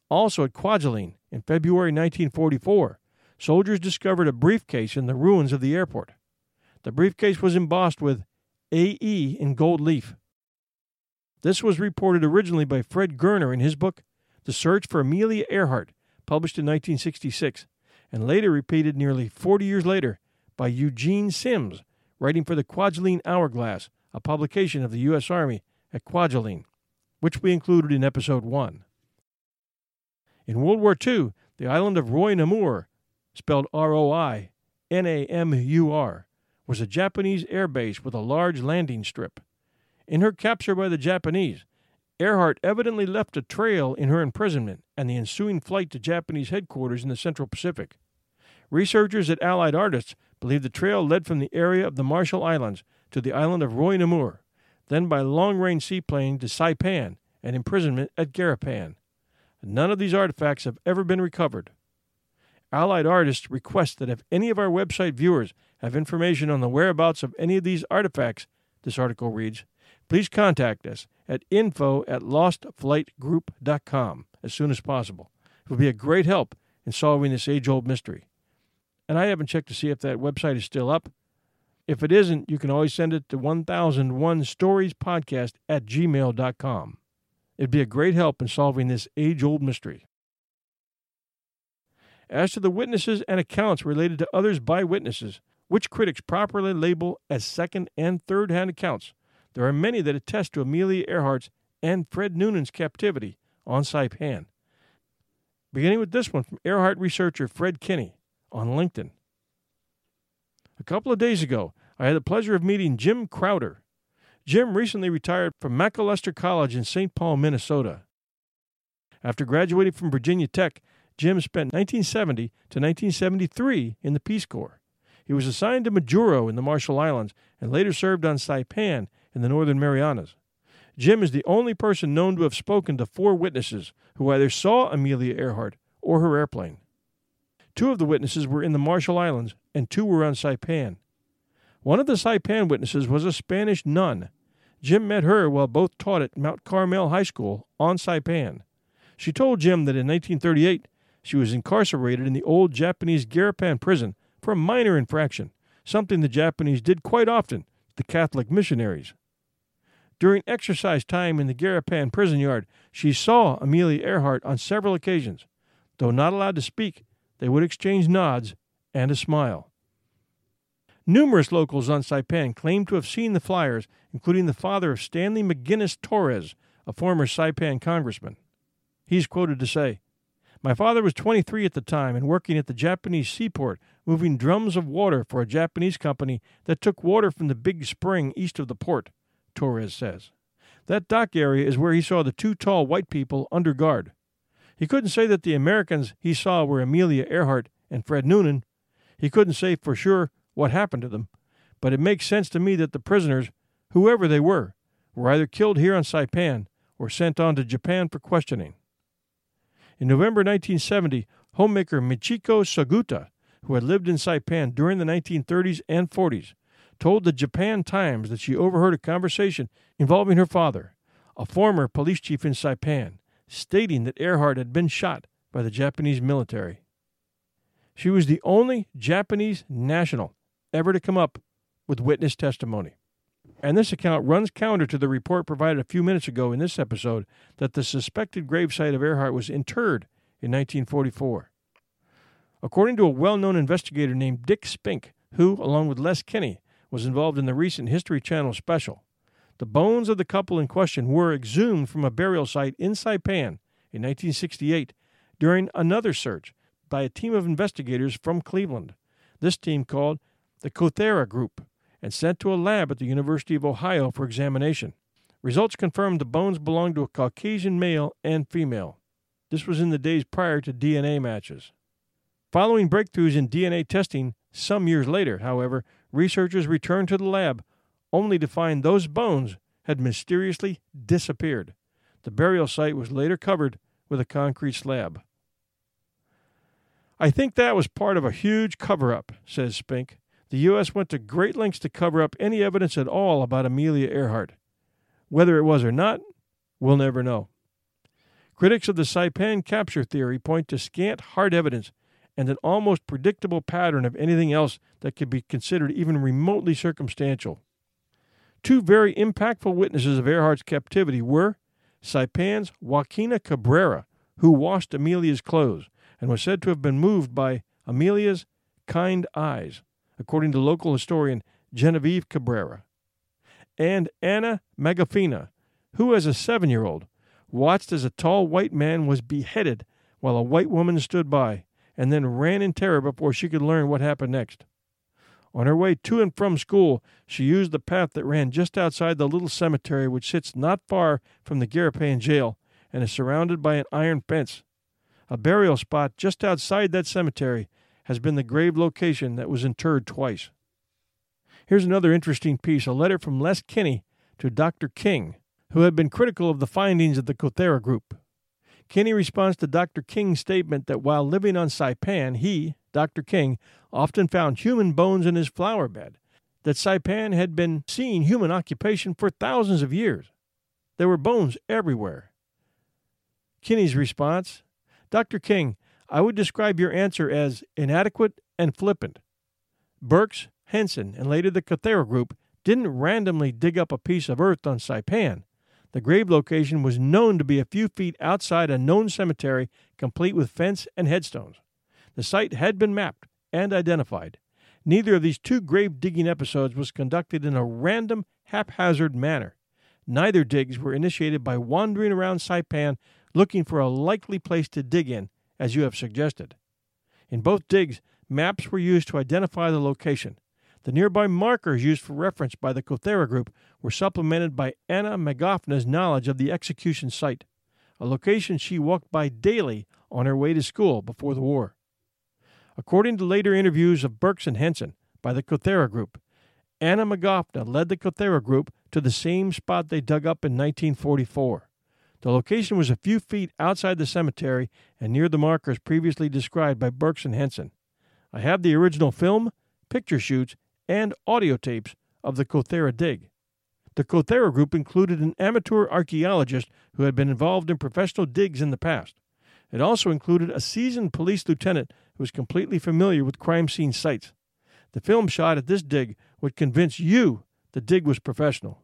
Also at Kwajalein, in February nineteen forty-four, soldiers discovered a briefcase in the ruins of the airport. The briefcase was embossed with A E in gold leaf. This was reported originally by Fred Goerner in his book, The Search for Amelia Earhart, published in nineteen sixty-six, and later repeated nearly forty years later by Eugene Sims, writing for the Kwajalein Hourglass, a publication of the U S Army at Kwajalein, which we included in Episode one. In World War Two, the island of Roy Namur, spelled R O I N A M U R, was a Japanese airbase with a large landing strip. In her capture by the Japanese, Earhart evidently left a trail in her imprisonment and the ensuing flight to Japanese headquarters in the Central Pacific. Researchers at Allied Artists believe the trail led from the area of the Marshall Islands to the island of Roy Namur, then by long-range seaplane to Saipan and imprisonment at Garapan. None of these artifacts have ever been recovered. Allied Artists request that if any of our website viewers have information on the whereabouts of any of these artifacts, this article reads, please contact us at info at lost flight group dot com as soon as possible. It would be a great help in solving this age-old mystery. And I haven't checked to see if that website is still up. If it isn't, you can always send it to one thousand one stories podcast at gmail dot com. It'd be a great help in solving this age-old mystery. As to the witnesses and accounts related to others by witnesses, which critics properly label as second- and third-hand accounts, there are many that attest to Amelia Earhart's and Fred Noonan's captivity on Saipan. Beginning with this one from Earhart researcher Fred Kinney on LinkedIn. A couple of days ago, I had the pleasure of meeting Jim Crowder. Jim recently retired from McAlester College in Saint Paul, Minnesota. After graduating from Virginia Tech, Jim spent nineteen seventy to nineteen seventy-three in the Peace Corps. He was assigned to Majuro in the Marshall Islands and later served on Saipan in the Northern Marianas. Jim is the only person known to have spoken to four witnesses who either saw Amelia Earhart or her airplane. Two of the witnesses were in the Marshall Islands and two were on Saipan. One of the Saipan witnesses was a Spanish nun. Jim met her while both taught at Mount Carmel High School on Saipan. She told Jim that in nineteen thirty-eight she was incarcerated in the old Japanese Garapan prison for a minor infraction, something the Japanese did quite often to the Catholic missionaries. During exercise time in the Garapan prison yard, she saw Amelia Earhart on several occasions. Though not allowed to speak, they would exchange nods and a smile. Numerous locals on Saipan claim to have seen the flyers, including the father of Stanley McGinnis Torres, a former Saipan congressman. He's quoted to say, my father was twenty-three at the time and working at the Japanese seaport, moving drums of water for a Japanese company that took water from the big spring east of the port, Torres says. That dock area is where he saw the two tall white people under guard. He couldn't say that the Americans he saw were Amelia Earhart and Fred Noonan. He couldn't say for sure what happened to them, but it makes sense to me that the prisoners, whoever they were, were either killed here on Saipan or sent on to Japan for questioning. In November nineteen seventy, homemaker Michiko Saguta, who had lived in Saipan during the nineteen thirties and forties, told the Japan Times that she overheard a conversation involving her father, a former police chief in Saipan, stating that Earhart had been shot by the Japanese military. She was the only Japanese national ever to come up with witness testimony. And this account runs counter to the report provided a few minutes ago in this episode that the suspected gravesite of Earhart was interred in nineteen forty-four. According to a well-known investigator named Dick Spink, who, along with Les Kinney, was involved in the recent History Channel special, the bones of the couple in question were exhumed from a burial site in Saipan in nineteen sixty-eight during another search by a team of investigators from Cleveland, this team called the Kothera Group, and sent to a lab at the University of Ohio for examination. Results confirmed the bones belonged to a Caucasian male and female. This was in the days prior to D N A matches. Following breakthroughs in D N A testing some years later, however, researchers returned to the lab only to find those bones had mysteriously disappeared. The burial site was later covered with a concrete slab. I think that was part of a huge cover-up, says Spink. The U S went to great lengths to cover up any evidence at all about Amelia Earhart. Whether it was or not, we'll never know. Critics of the Saipan capture theory point to scant hard evidence and an almost predictable pattern of anything else that could be considered even remotely circumstantial. Two very impactful witnesses of Earhart's captivity were Saipan's Joaquina Cabrera, who washed Amelia's clothes and was said to have been moved by Amelia's kind eyes, according to local historian Genevieve Cabrera, and Anna Magafina, who as a seven-year-old watched as a tall white man was beheaded while a white woman stood by and then ran in terror before she could learn what happened next. On her way to and from school, she used the path that ran just outside the little cemetery which sits not far from the Garapan jail and is surrounded by an iron fence. A burial spot just outside that cemetery has been the grave location that was interred twice. Here's another interesting piece, a letter from Les Kinney to Doctor King, who had been critical of the findings of the Kothera group. Kinney responds to Doctor King's statement that while living on Saipan, he, Doctor King, often found human bones in his flower bed, that Saipan had been seeing human occupation for thousands of years. There were bones everywhere. Kinney's response, Doctor King, I would describe your answer as inadequate and flippant. Burks, Henson, and later the Kothera group didn't randomly dig up a piece of earth on Saipan. The grave location was known to be a few feet outside a known cemetery, complete with fence and headstones. The site had been mapped and identified. Neither of these two grave digging episodes was conducted in a random, haphazard manner. Neither digs were initiated by wandering around Saipan looking for a likely place to dig in, as you have suggested. In both digs, maps were used to identify the location. The nearby markers used for reference by the Kothera group were supplemented by Anna McGoffna's knowledge of the execution site, a location she walked by daily on her way to school before the war. According to later interviews of Burks and Henson by the Kothera group, Anna McGoffna led the Kothera group to the same spot they dug up in nineteen forty-four. The location was a few feet outside the cemetery and near the markers previously described by Burks and Henson. I have the original film, picture shoots, and audio tapes of the Kothera dig. The Kothera group included an amateur archaeologist who had been involved in professional digs in the past. It also included a seasoned police lieutenant who was completely familiar with crime scene sites. The film shot at this dig would convince you the dig was professional.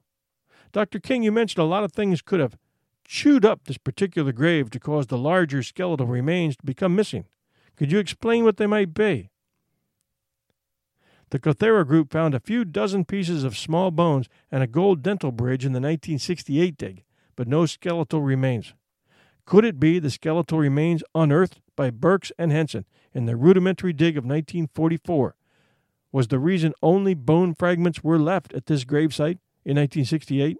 Doctor King, you mentioned a lot of things could have chewed up this particular grave to cause the larger skeletal remains to become missing. Could you explain what they might be? The Kothera group found a few dozen pieces of small bones and a gold dental bridge in the nineteen sixty-eight dig, but no skeletal remains. Could it be the skeletal remains unearthed by Burks and Henson in the rudimentary dig of nineteen forty-four? Was the reason only bone fragments were left at this gravesite in nineteen sixty-eight?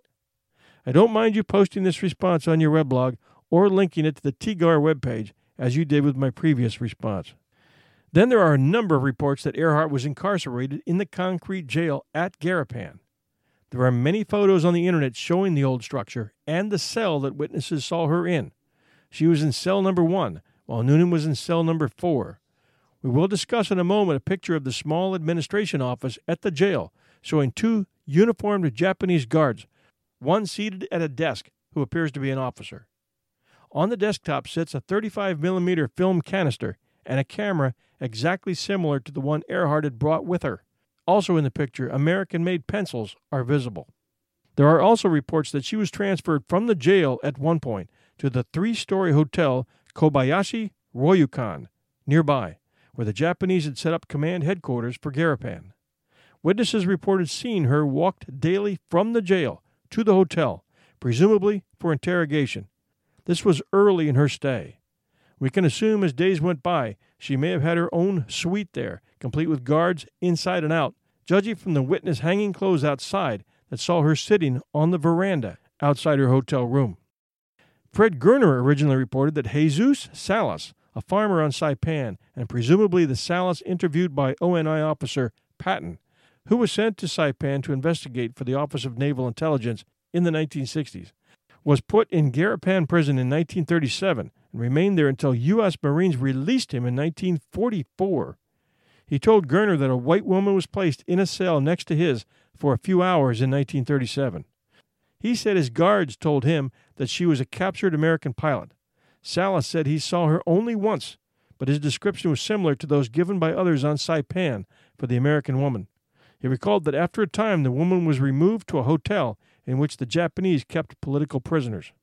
I don't mind you posting this response on your weblog or linking it to the T G A R webpage, as you did with my previous response. Then there are a number of reports that Earhart was incarcerated in the concrete jail at Garapan. There are many photos on the internet showing the old structure and the cell that witnesses saw her in. She was in cell number one, while Noonan was in cell number four. We will discuss in a moment a picture of the small administration office at the jail, showing two uniformed Japanese guards, one seated at a desk who appears to be an officer. On the desktop sits a thirty-five millimeter film canister and a camera exactly similar to the one Earhart had brought with her. Also in the picture, American-made pencils are visible. There are also reports that she was transferred from the jail at one point to the three-story hotel Kobayashi Royukan nearby, where the Japanese had set up command headquarters for Garapan. Witnesses reported seeing her walked daily from the jail to the hotel, presumably for interrogation. This was early in her stay. We can assume as days went by, she may have had her own suite there, complete with guards inside and out, judging from the witness hanging clothes outside that saw her sitting on the veranda outside her hotel room. Fred Goerner originally reported that Jesus Salas, a farmer on Saipan, and presumably the Salas interviewed by O N I officer Patton, who was sent to Saipan to investigate for the Office of Naval Intelligence in the nineteen sixties, was put in Garapan prison in nineteen thirty-seven and remained there until U S Marines released him in nineteen forty-four. He told Goerner that a white woman was placed in a cell next to his for a few hours in nineteen thirty-seven. He said his guards told him that she was a captured American pilot. Salas said he saw her only once, but his description was similar to those given by others on Saipan for the American woman. He recalled that after a time the woman was removed to a hotel in which the Japanese kept political prisoners.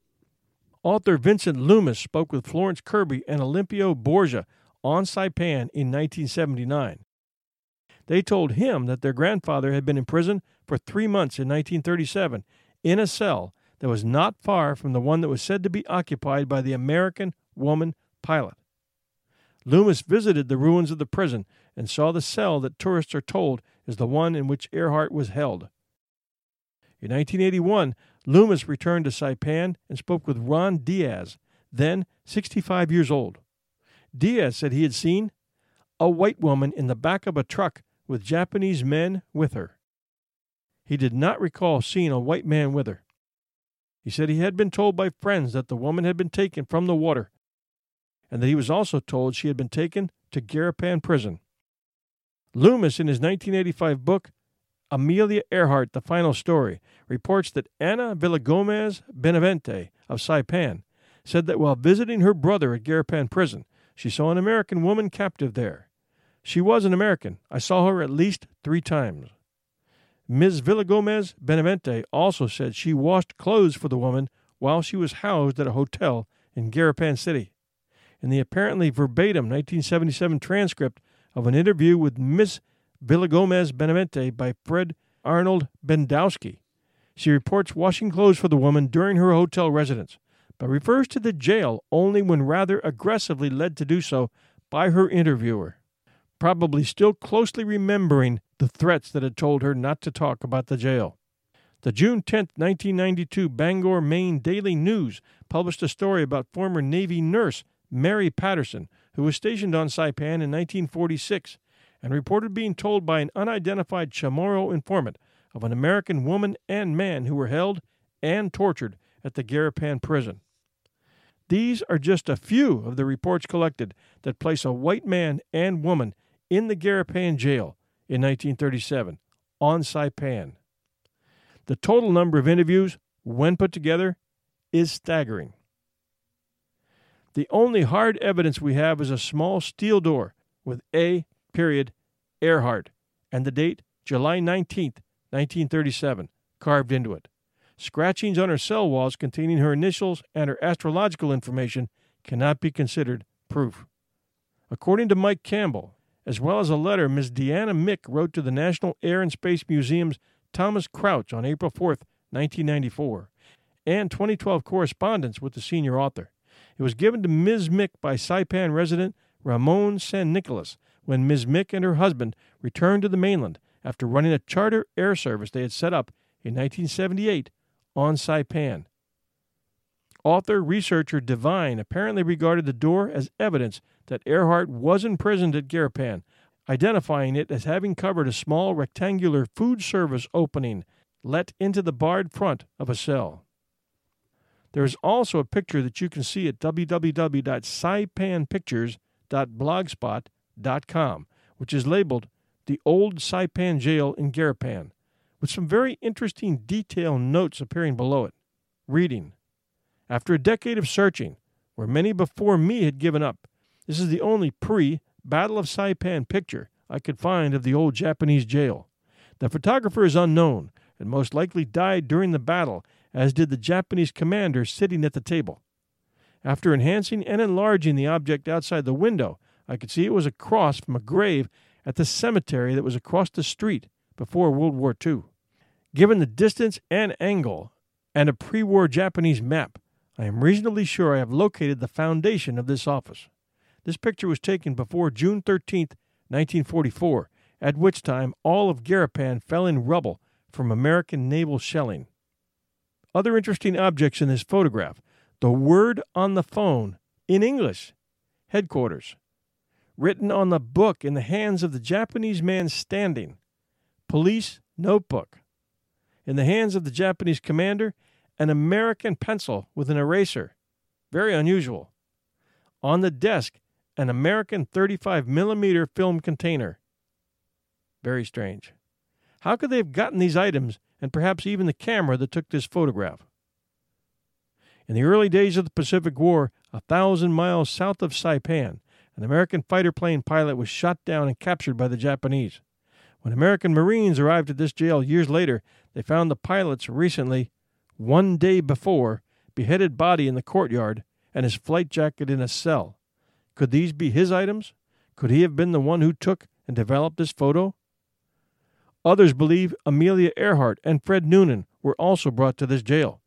Author Vincent Loomis spoke with Florence Kirby and Olympio Borgia on Saipan in nineteen seventy-nine. They told him that their grandfather had been in prison for three months in nineteen thirty-seven in a cell that was not far from the one that was said to be occupied by the American woman pilot. Loomis visited the ruins of the prison and saw the cell that tourists are told is the one in which Earhart was held. In nineteen eighty-one, Loomis returned to Saipan and spoke with Ron Diaz, then sixty-five years old. Diaz said he had seen a white woman in the back of a truck with Japanese men with her. He did not recall seeing a white man with her. He said he had been told by friends that the woman had been taken from the water, and that he was also told she had been taken to Garapan prison. Loomis, in his nineteen eighty-five book, Amelia Earhart, The Final Story, reports that Ana Villagomez Benavente of Saipan said that while visiting her brother at Garapan prison, she saw an American woman captive there. She was an American. I saw her at least three times. Miz Villagomez Benavente also said she washed clothes for the woman while she was housed at a hotel in Garapan City. In the apparently verbatim nineteen seventy-seven transcript of an interview with Miz Villagomez Benavente by Fred Arnold Bendowski, she reports washing clothes for the woman during her hotel residence, but refers to the jail only when rather aggressively led to do so by her interviewer, probably still closely remembering the threats that had told her not to talk about the jail. The June tenth, nineteen ninety-two Bangor, Maine Daily News published a story about former Navy nurse Mary Patterson, who was stationed on Saipan in nineteen forty-six and reported being told by an unidentified Chamorro informant of an American woman and man who were held and tortured at the Garapan prison. These are just a few of the reports collected that place a white man and woman in the Garapan jail in nineteen thirty-seven, on Saipan. The total number of interviews, when put together, is staggering. The only hard evidence we have is a small steel door with A. Earhart and the date July nineteenth, nineteen thirty-seven, carved into it. Scratchings on her cell walls containing her initials and her astrological information cannot be considered proof. According to Mike Campbell, as well as a letter Miz Deanna Mick wrote to the National Air and Space Museum's Thomas Crouch on April fourth, nineteen ninety-four, and twenty twelve correspondence with the senior author. It was given to Miz Mick by Saipan resident Ramon San Nicolas when Miz Mick and her husband returned to the mainland after running a charter air service they had set up in nineteen seventy-eight on Saipan. Author-researcher Devine apparently regarded the door as evidence that Earhart was imprisoned at Garapan, identifying it as having covered a small rectangular food service opening let into the barred front of a cell. There is also a picture that you can see at w w w dot saipan pictures dot blogspot dot com, which is labeled The Old Saipan Jail in Garapan, with some very interesting detailed notes appearing below it. Reading: after a decade of searching, where many before me had given up, this is the only pre-Battle of Saipan picture I could find of the old Japanese jail. The photographer is unknown and most likely died during the battle, as did the Japanese commander sitting at the table. After enhancing and enlarging the object outside the window, I could see it was a cross from a grave at the cemetery that was across the street before World War Two. Given the distance and angle and a pre-war Japanese map, I am reasonably sure I have located the foundation of this office. This picture was taken before June thirteenth, nineteen forty-four, at which time all of Garapan fell in rubble from American naval shelling. Other interesting objects in this photograph: the word on the phone, in English, headquarters, written on the book in the hands of the Japanese man standing, police notebook, in the hands of the Japanese commander, an American pencil with an eraser, very unusual, on the desk, an American thirty-five millimeter film container. Very strange. How could they have gotten these items, and perhaps even the camera that took this photograph? In the early days of the Pacific War, a thousand miles south of Saipan, an American fighter plane pilot was shot down and captured by the Japanese. When American Marines arrived at this jail years later, they found the pilot's recently, one day before, beheaded body in the courtyard and his flight jacket in a cell. Could these be his items? Could he have been the one who took and developed this photo? Others believe Amelia Earhart and Fred Noonan were also brought to this jail.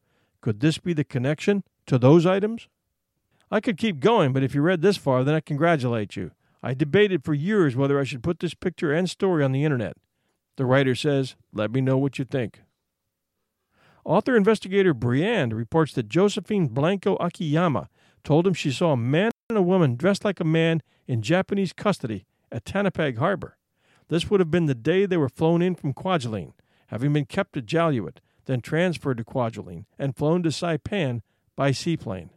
Could this be the connection to those items? I could keep going, but if you read this far, then I congratulate you. I debated for years whether I should put this picture and story on the internet. The writer says, let me know what you think. Author-investigator Briand reports that Josephine Blanco Akiyama told him she saw a man and a woman dressed like a man in Japanese custody at Tanapag Harbor. This would have been the day they were flown in from Kwajalein, having been kept at Jaluit, then transferred to Kwajalein, and flown to Saipan by seaplane.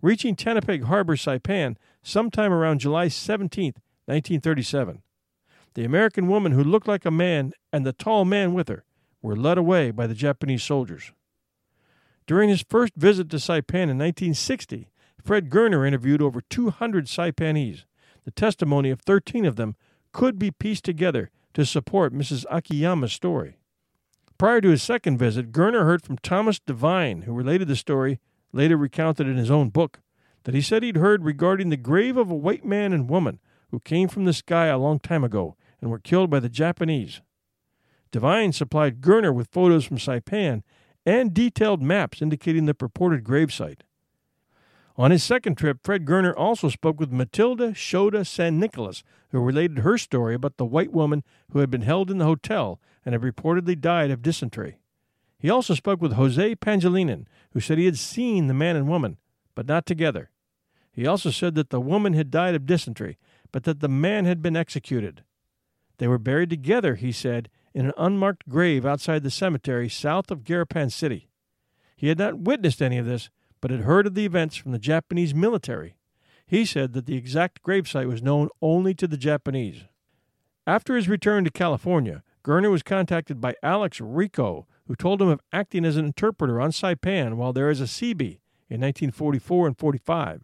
Reaching Tanapag Harbor, Saipan, sometime around July seventeenth, nineteen thirty-seven. The American woman who looked like a man and the tall man with her were led away by the Japanese soldiers. During his first visit to Saipan in nineteen sixty, Fred Goerner interviewed over two hundred Saipanese. The testimony of thirteen of them could be pieced together to support Missus Akiyama's story. Prior to his second visit, Goerner heard from Thomas Devine, who related the story, later recounted in his own book, that he said he'd heard regarding the grave of a white man and woman who came from the sky a long time ago and were killed by the Japanese. Devine supplied Goerner with photos from Saipan and detailed maps indicating the purported gravesite. On his second trip, Fred Goerner also spoke with Matilda Shoda San Nicolas, who related her story about the white woman who had been held in the hotel and had reportedly died of dysentery. He also spoke with Jose Pangilinan, who said he had seen the man and woman, but not together. He also said that the woman had died of dysentery, but that the man had been executed. They were buried together, he said, in an unmarked grave outside the cemetery south of Garapan City. He had not witnessed any of this, but had heard of the events from the Japanese military. He said that the exact gravesite was known only to the Japanese. After his return to California, Goerner was contacted by Alex Rico, who told him of acting as an interpreter on Saipan while there as a C B in nineteen forty-four and forty-five.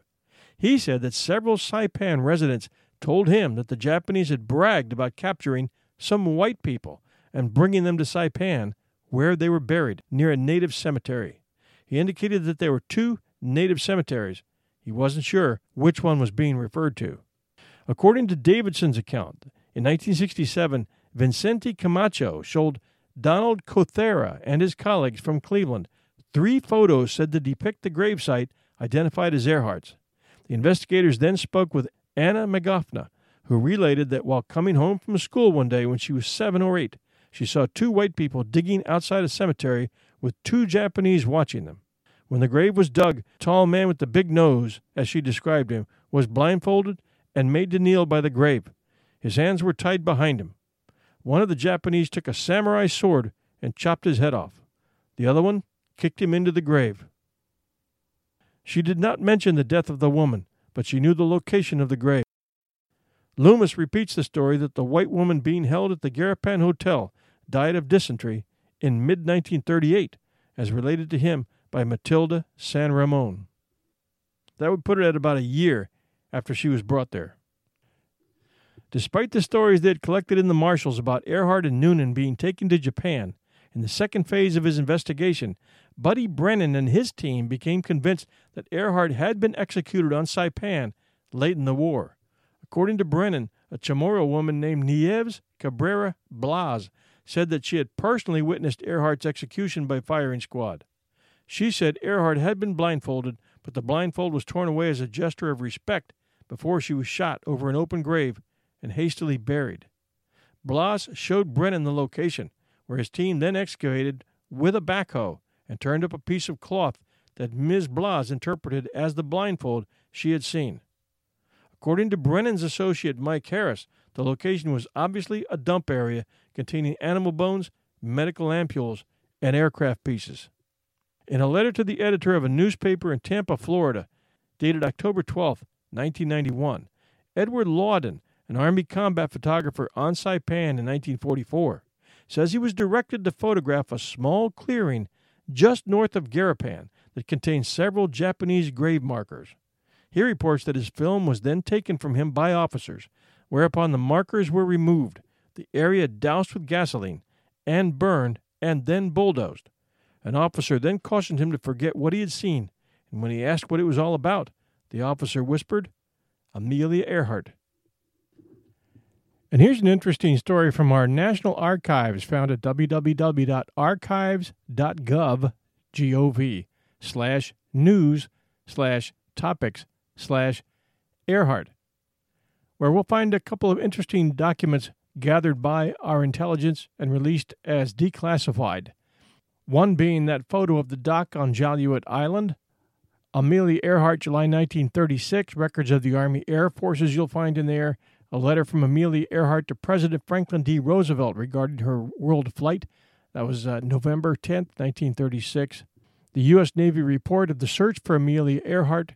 He said that several Saipan residents told him that the Japanese had bragged about capturing some white people and bringing them to Saipan, where they were buried near a native cemetery. He indicated that there were two native cemeteries. He wasn't sure which one was being referred to. According to Davidson's account, in nineteen sixty-seven, Vicente Camacho showed Donald Cothera and his colleagues from Cleveland three photos said to depict the gravesite identified as Earhart's. The investigators then spoke with Anna McGoffna, who related that while coming home from school one day when she was seven or eight, she saw two white people digging outside a cemetery with two Japanese watching them. When the grave was dug, a tall man with the big nose, as she described him, was blindfolded and made to kneel by the grave. His hands were tied behind him. One of the Japanese took a samurai sword and chopped his head off. The other one kicked him into the grave. She did not mention the death of the woman, but she knew the location of the grave. Loomis repeats the story that the white woman being held at the Garapan Hotel died of dysentery in mid nineteen thirty-eight, as related to him by Matilda San Ramon. That would put it at about a year after she was brought there. Despite the stories they had collected in the Marshalls about Earhart and Noonan being taken to Japan, in the second phase of his investigation, Buddy Brennan and his team became convinced that Earhart had been executed on Saipan late in the war. According to Brennan, a Chamorro woman named Nieves Cabrera Blas said that she had personally witnessed Earhart's execution by firing squad. She said Earhart had been blindfolded, but the blindfold was torn away as a gesture of respect before she was shot over an open grave and hastily buried. Blas showed Brennan the location, where his team then excavated with a backhoe and turned up a piece of cloth that Miz Blas interpreted as the blindfold she had seen. According to Brennan's associate Mike Harris, the location was obviously a dump area containing animal bones, medical ampules, and aircraft pieces. In a letter to the editor of a newspaper in Tampa, Florida, dated October twelfth, nineteen ninety-one, Edward Lawden, an Army combat photographer on Saipan in nineteen forty-four, says he was directed to photograph a small clearing just north of Garapan that contains several Japanese grave markers. He reports that his film was then taken from him by officers, whereupon the markers were removed, the area doused with gasoline, and burned, and then bulldozed. An officer then cautioned him to forget what he had seen, and when he asked what it was all about, the officer whispered, "Amelia Earhart." And here's an interesting story from our National Archives found at www.archives.gov, G O V, slash news, slash topics, slash Earhart, where we'll find a couple of interesting documents gathered by our intelligence and released as declassified. One being that photo of the dock on Jaluit Island, Amelia Earhart, July nineteen thirty-six, records of the Army Air Forces you'll find in there, a letter from Amelia Earhart to President Franklin D. Roosevelt regarding her world flight. That was uh, November tenth, nineteen thirty-six. The U S Navy report of the search for Amelia Earhart,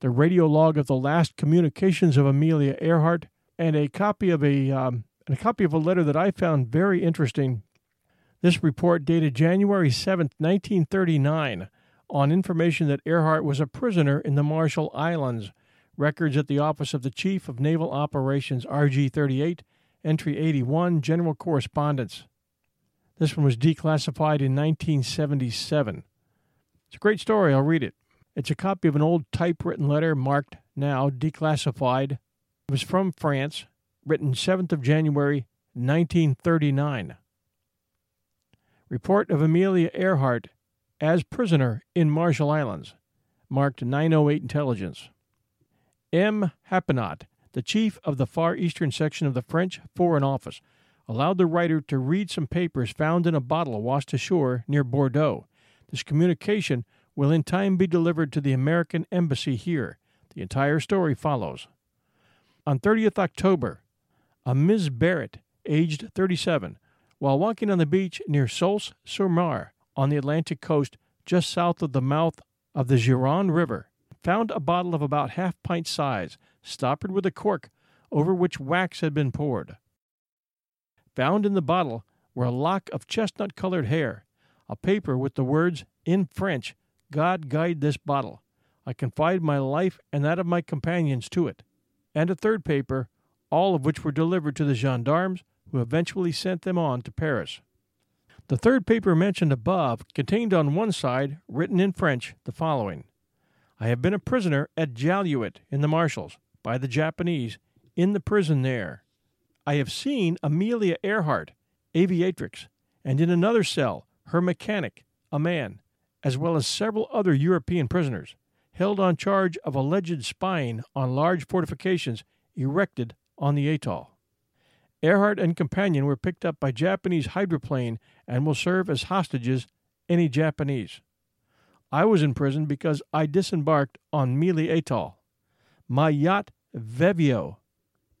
the radio log of the last communications of Amelia Earhart, and a copy of a, um, and a copy of a letter that I found very interesting. This report dated January seventh, nineteen thirty-nine, on information that Earhart was a prisoner in the Marshall Islands. Records at the Office of the Chief of Naval Operations, R G thirty-eight, Entry eighty-one, General Correspondence. This one was declassified in nineteen seventy-seven. It's a great story. I'll read it. It's a copy of an old typewritten letter marked now declassified. It was from France, written seventh of January, nineteen thirty-nine. Report of Amelia Earhart as prisoner in Marshall Islands, marked nine oh eight Intelligence. M. Happenot, the chief of the Far Eastern section of the French Foreign Office, allowed the writer to read some papers found in a bottle washed ashore near Bordeaux. This communication will in time be delivered to the American Embassy here. The entire story follows. On thirtieth October, a Miz Barrett, aged thirty-seven, while walking on the beach near Saulce-sur-Mer on the Atlantic coast just south of the mouth of the Gironde River, found a bottle of about half-pint size, stoppered with a cork, over which wax had been poured. Found in the bottle were a lock of chestnut-colored hair, a paper with the words, in French, "God guide this bottle. I confide my life and that of my companions to it," and a third paper, all of which were delivered to the gendarmes, who eventually sent them on to Paris. The third paper mentioned above contained on one side, written in French, the following: "I have been a prisoner at Jaluit in the Marshalls, by the Japanese, in the prison there. I have seen Amelia Earhart, aviatrix, and in another cell, her mechanic, a man, as well as several other European prisoners, held on charge of alleged spying on large fortifications erected on the atoll. Earhart and companion were picked up by Japanese hydroplane and will serve as hostages any Japanese. I was in prison because I disembarked on Mili Atoll. My yacht, Vevio,"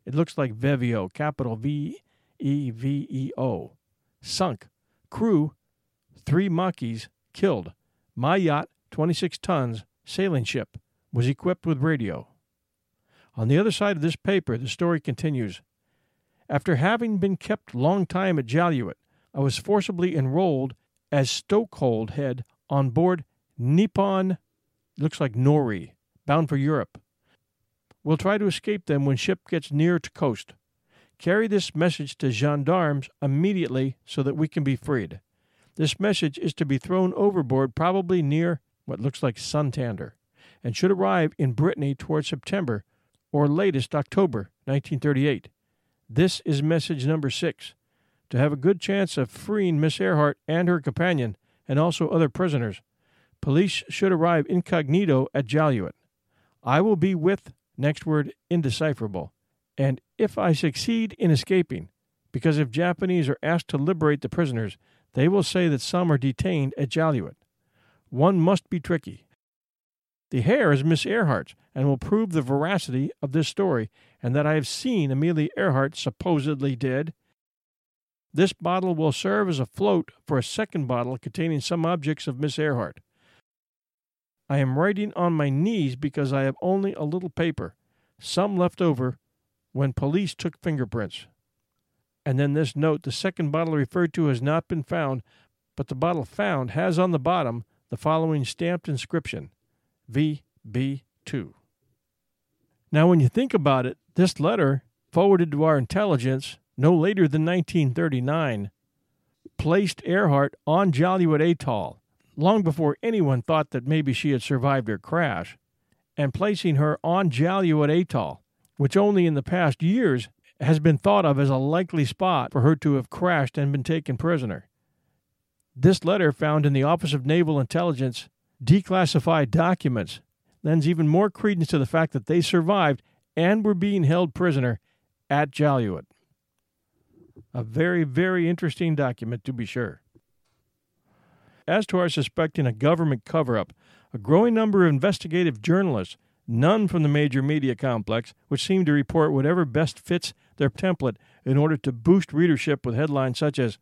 it looks like Vevio, capital V E V E O, "sunk. Crew, three Maquis, killed. My yacht, twenty-six tons, sailing ship, was equipped with radio." On the other side of this paper, the story continues. "After having been kept long time at Jaluit, I was forcibly enrolled as stokehold head on board Nippon," looks like Nori, "bound for Europe. We'll try to escape them when ship gets near to coast. Carry this message to gendarmes immediately so that we can be freed. This message is to be thrown overboard probably near what looks like Santander and should arrive in Brittany towards September or latest October nineteen thirty-eight. This is message number six. To have a good chance of freeing Miss Earhart and her companion and also other prisoners, police should arrive incognito at Jaluit. I will be with," next word indecipherable, "and if I succeed in escaping, because if Japanese are asked to liberate the prisoners, they will say that some are detained at Jaluit. One must be tricky. The hair is Miss Earhart's and will prove the veracity of this story and that I have seen Amelia Earhart supposedly dead. This bottle will serve as a float for a second bottle containing some objects of Miss Earhart. I am writing on my knees because I have only a little paper, some left over when police took fingerprints." And then this note, "The second bottle referred to has not been found, but the bottle found has on the bottom the following stamped inscription, V B two. Now, when you think about it, this letter, forwarded to our intelligence no later than nineteen thirty-nine, placed Earhart on Jaluit Atoll, long before anyone thought that maybe she had survived her crash, and placing her on Jaluit Atoll, which only in the past years has been thought of as a likely spot for her to have crashed and been taken prisoner. This letter, found in the Office of Naval Intelligence declassified documents, lends even more credence to the fact that they survived and were being held prisoner at Jaluit. A very, very interesting document, to be sure. As to our suspecting a government cover-up, a growing number of investigative journalists, none from the major media complex, which seem to report whatever best fits their template in order to boost readership with headlines such as,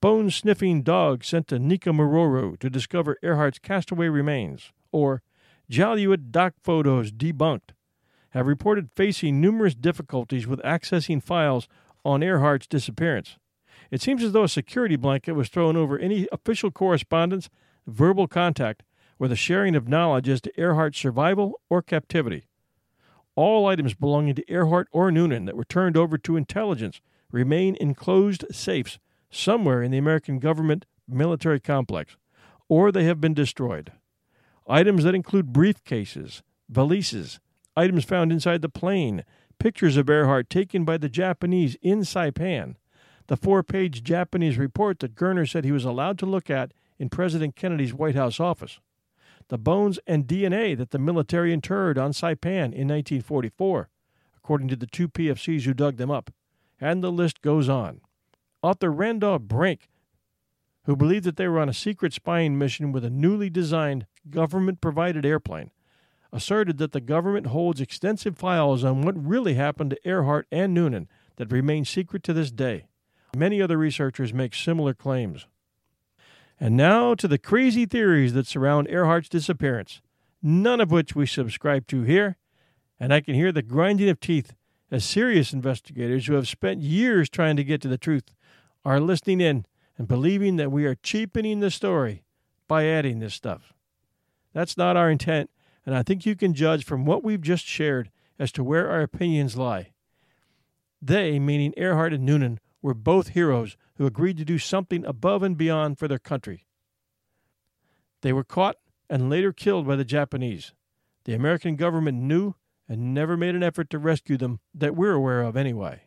"Bone-sniffing dog sent to Nikamororu to discover Earhart's castaway remains," or "Jaluit dock photos debunked," have reported facing numerous difficulties with accessing files on Earhart's disappearance. It seems as though a security blanket was thrown over any official correspondence, verbal contact, or the sharing of knowledge as to Earhart's survival or captivity. All items belonging to Earhart or Noonan that were turned over to intelligence remain in closed safes somewhere in the American government military complex, or they have been destroyed. Items that include briefcases, valises, items found inside the plane, pictures of Earhart taken by the Japanese in Saipan, the four-page Japanese report that Goerner said he was allowed to look at in President Kennedy's White House office, the bones and D N A that the military interred on Saipan in nineteen forty-four, according to the two P F Cs who dug them up. And the list goes on. Author Randolph Brink, who believed that they were on a secret spying mission with a newly designed government-provided airplane, asserted that the government holds extensive files on what really happened to Earhart and Noonan that remain secret to this day. Many other researchers make similar claims. And now to the crazy theories that surround Earhart's disappearance, none of which we subscribe to here, and I can hear the grinding of teeth as serious investigators who have spent years trying to get to the truth are listening in and believing that we are cheapening the story by adding this stuff. That's not our intent, and I think you can judge from what we've just shared as to where our opinions lie. They, meaning Earhart and Noonan, were both heroes who agreed to do something above and beyond for their country. They were caught and later killed by the Japanese. The American government knew and never made an effort to rescue them that we're aware of anyway.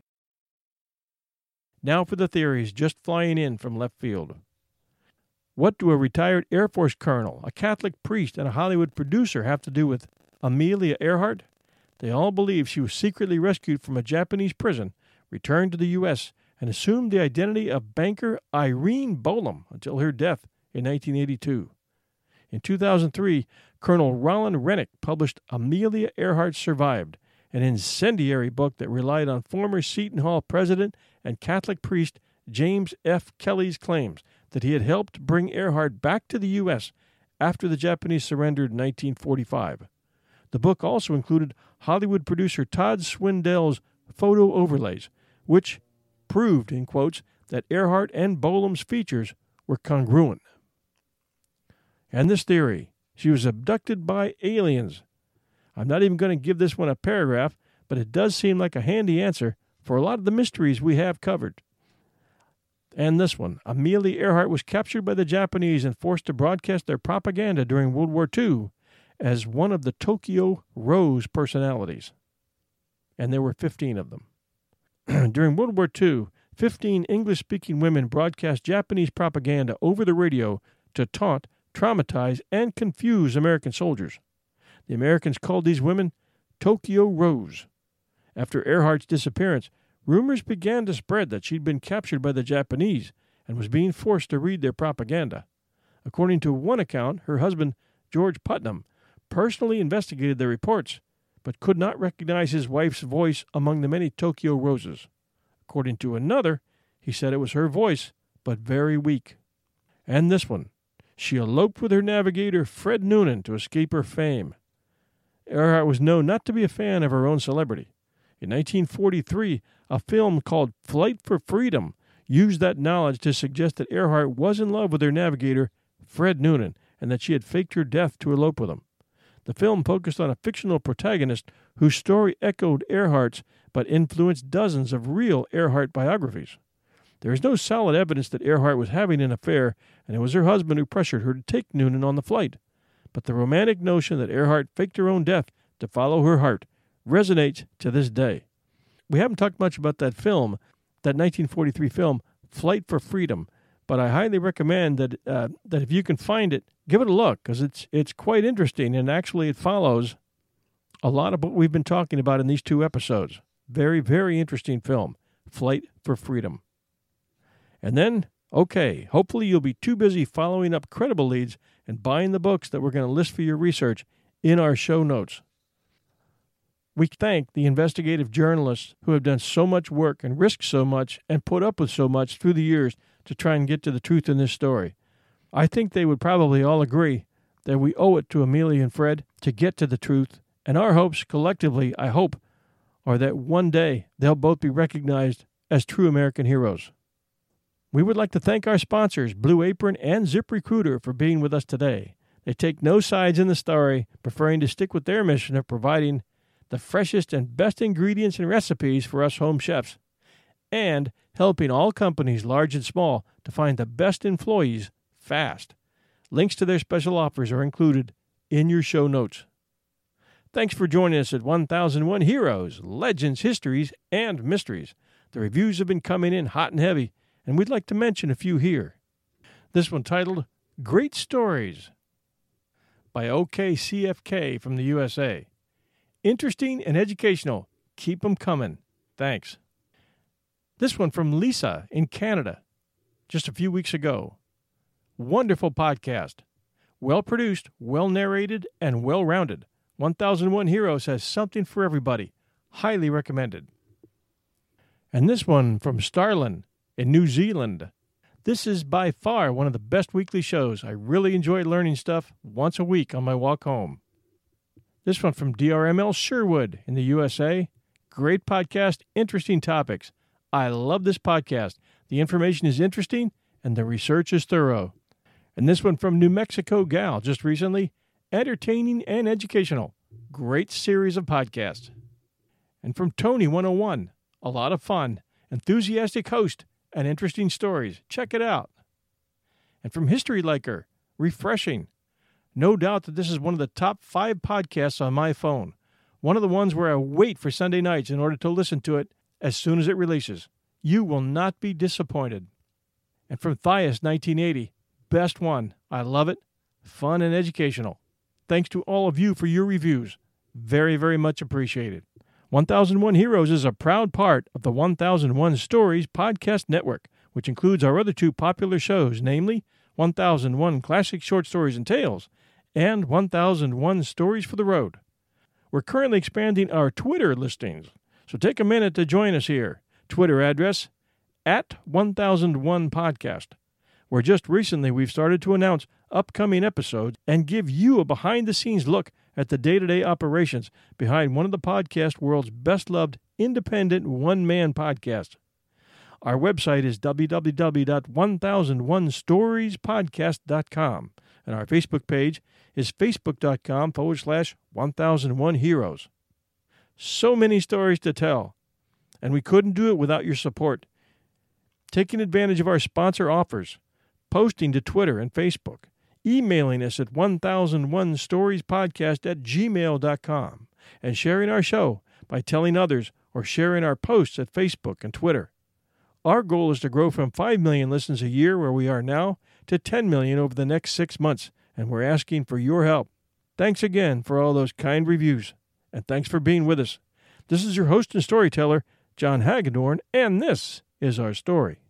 Now for the theories just flying in from left field. What do a retired Air Force colonel, a Catholic priest, and a Hollywood producer have to do with Amelia Earhart? They all believe she was secretly rescued from a Japanese prison, returned to the U S, and assumed the identity of banker Irene Bolam until her death in nineteen eighty-two. In two thousand three, Colonel Roland Rennick published Amelia Earhart Survived, an incendiary book that relied on former Seton Hall president and Catholic priest James F. Kelly's claims that he had helped bring Earhart back to the U S after the Japanese surrendered in nineteen forty-five. The book also included Hollywood producer Todd Swindell's photo overlays, which proved, in quotes, that Earhart and Bolam's features were congruent. And this theory, she was abducted by aliens. I'm not even going to give this one a paragraph, but it does seem like a handy answer for a lot of the mysteries we have covered. And this one, Amelia Earhart was captured by the Japanese and forced to broadcast their propaganda during World War Two as one of the Tokyo Rose personalities. And there were fifteen of them. During World War Two, fifteen English-speaking women broadcast Japanese propaganda over the radio to taunt, traumatize, and confuse American soldiers. The Americans called these women Tokyo Rose. After Earhart's disappearance, rumors began to spread that she'd been captured by the Japanese and was being forced to read their propaganda. According to one account, her husband, George Putnam, personally investigated the reports, but could not recognize his wife's voice among the many Tokyo Roses. According to another, he said it was her voice, but very weak. And this one, she eloped with her navigator, Fred Noonan, to escape her fame. Earhart was known not to be a fan of her own celebrity. In nineteen forty-three, a film called Flight for Freedom used that knowledge to suggest that Earhart was in love with her navigator, Fred Noonan, and that she had faked her death to elope with him. The film focused on a fictional protagonist whose story echoed Earhart's but influenced dozens of real Earhart biographies. There is no solid evidence that Earhart was having an affair, and it was her husband who pressured her to take Noonan on the flight. But the romantic notion that Earhart faked her own death to follow her heart resonates to this day. We haven't talked much about that film, that nineteen forty-three film, Flight for Freedom, but I highly recommend that uh, that if you can find it, give it a look, because it's, it's quite interesting, and actually it follows a lot of what we've been talking about in these two episodes. Very, very interesting film, Flight for Freedom. And then, okay, hopefully you'll be too busy following up credible leads and buying the books that we're going to list for your research in our show notes. We thank the investigative journalists who have done so much work and risked so much and put up with so much through the years to try and get to the truth in this story. I think they would probably all agree that we owe it to Amelia and Fred to get to the truth, and our hopes collectively, I hope, are that one day they'll both be recognized as true American heroes. We would like to thank our sponsors, Blue Apron and ZipRecruiter, for being with us today. They take no sides in the story, preferring to stick with their mission of providing the freshest and best ingredients and recipes for us home chefs, and helping all companies, large and small, to find the best employees fast. Links to their special offers are included in your show notes. Thanks for joining us at one thousand one Heroes, Legends, Histories, and Mysteries. The reviews have been coming in hot and heavy, and we'd like to mention a few here. This one titled, Great Stories, by O K C F K from the U S A. Interesting and educational. Keep them coming. Thanks. This one from Lisa in Canada, just a few weeks ago. Wonderful podcast. Well-produced, well-narrated, and well-rounded. one thousand one Heroes has something for everybody. Highly recommended. And this one from Starlin in New Zealand. This is by far one of the best weekly shows. I really enjoy learning stuff once a week on my walk home. This one from D R M L Sherwood in the U S A. Great podcast, interesting topics. I love this podcast. The information is interesting and the research is thorough. And this one from New Mexico Gal just recently. Entertaining and educational. Great series of podcasts. And from Tony one oh one. A lot of fun. Enthusiastic host and interesting stories. Check it out. And from History Liker. Refreshing. No doubt that this is one of the top five podcasts on my phone. One of the ones where I wait for Sunday nights in order to listen to it as soon as it releases. You will not be disappointed. And from Thias nineteen eighty, best one. I love it. Fun and educational. Thanks to all of you for your reviews. Very, very much appreciated. one thousand one Heroes is a proud part of the one thousand one Stories podcast network, which includes our other two popular shows, namely one thousand one Classic Short Stories and Tales, and one thousand one Stories for the Road. We're currently expanding our Twitter listings, so take a minute to join us here. Twitter address, at one thousand one Podcast, where just recently we've started to announce upcoming episodes and give you a behind-the-scenes look at the day-to-day operations behind one of the podcast world's best-loved, independent, one-man podcasts. Our website is w w w dot one thousand one stories podcast dot com, and our Facebook page is facebook.com forward slash 1001 Heroes. So many stories to tell, and we couldn't do it without your support. Taking advantage of our sponsor offers, posting to Twitter and Facebook, emailing us at one thousand one stories podcast at gmail dot com, and sharing our show by telling others or sharing our posts at Facebook and Twitter. Our goal is to grow from five million listens a year, where we are now, to ten million over the next six months, and we're asking for your help. Thanks again for all those kind reviews, and thanks for being with us. This is your host and storyteller, John Hagedorn, and this is our story.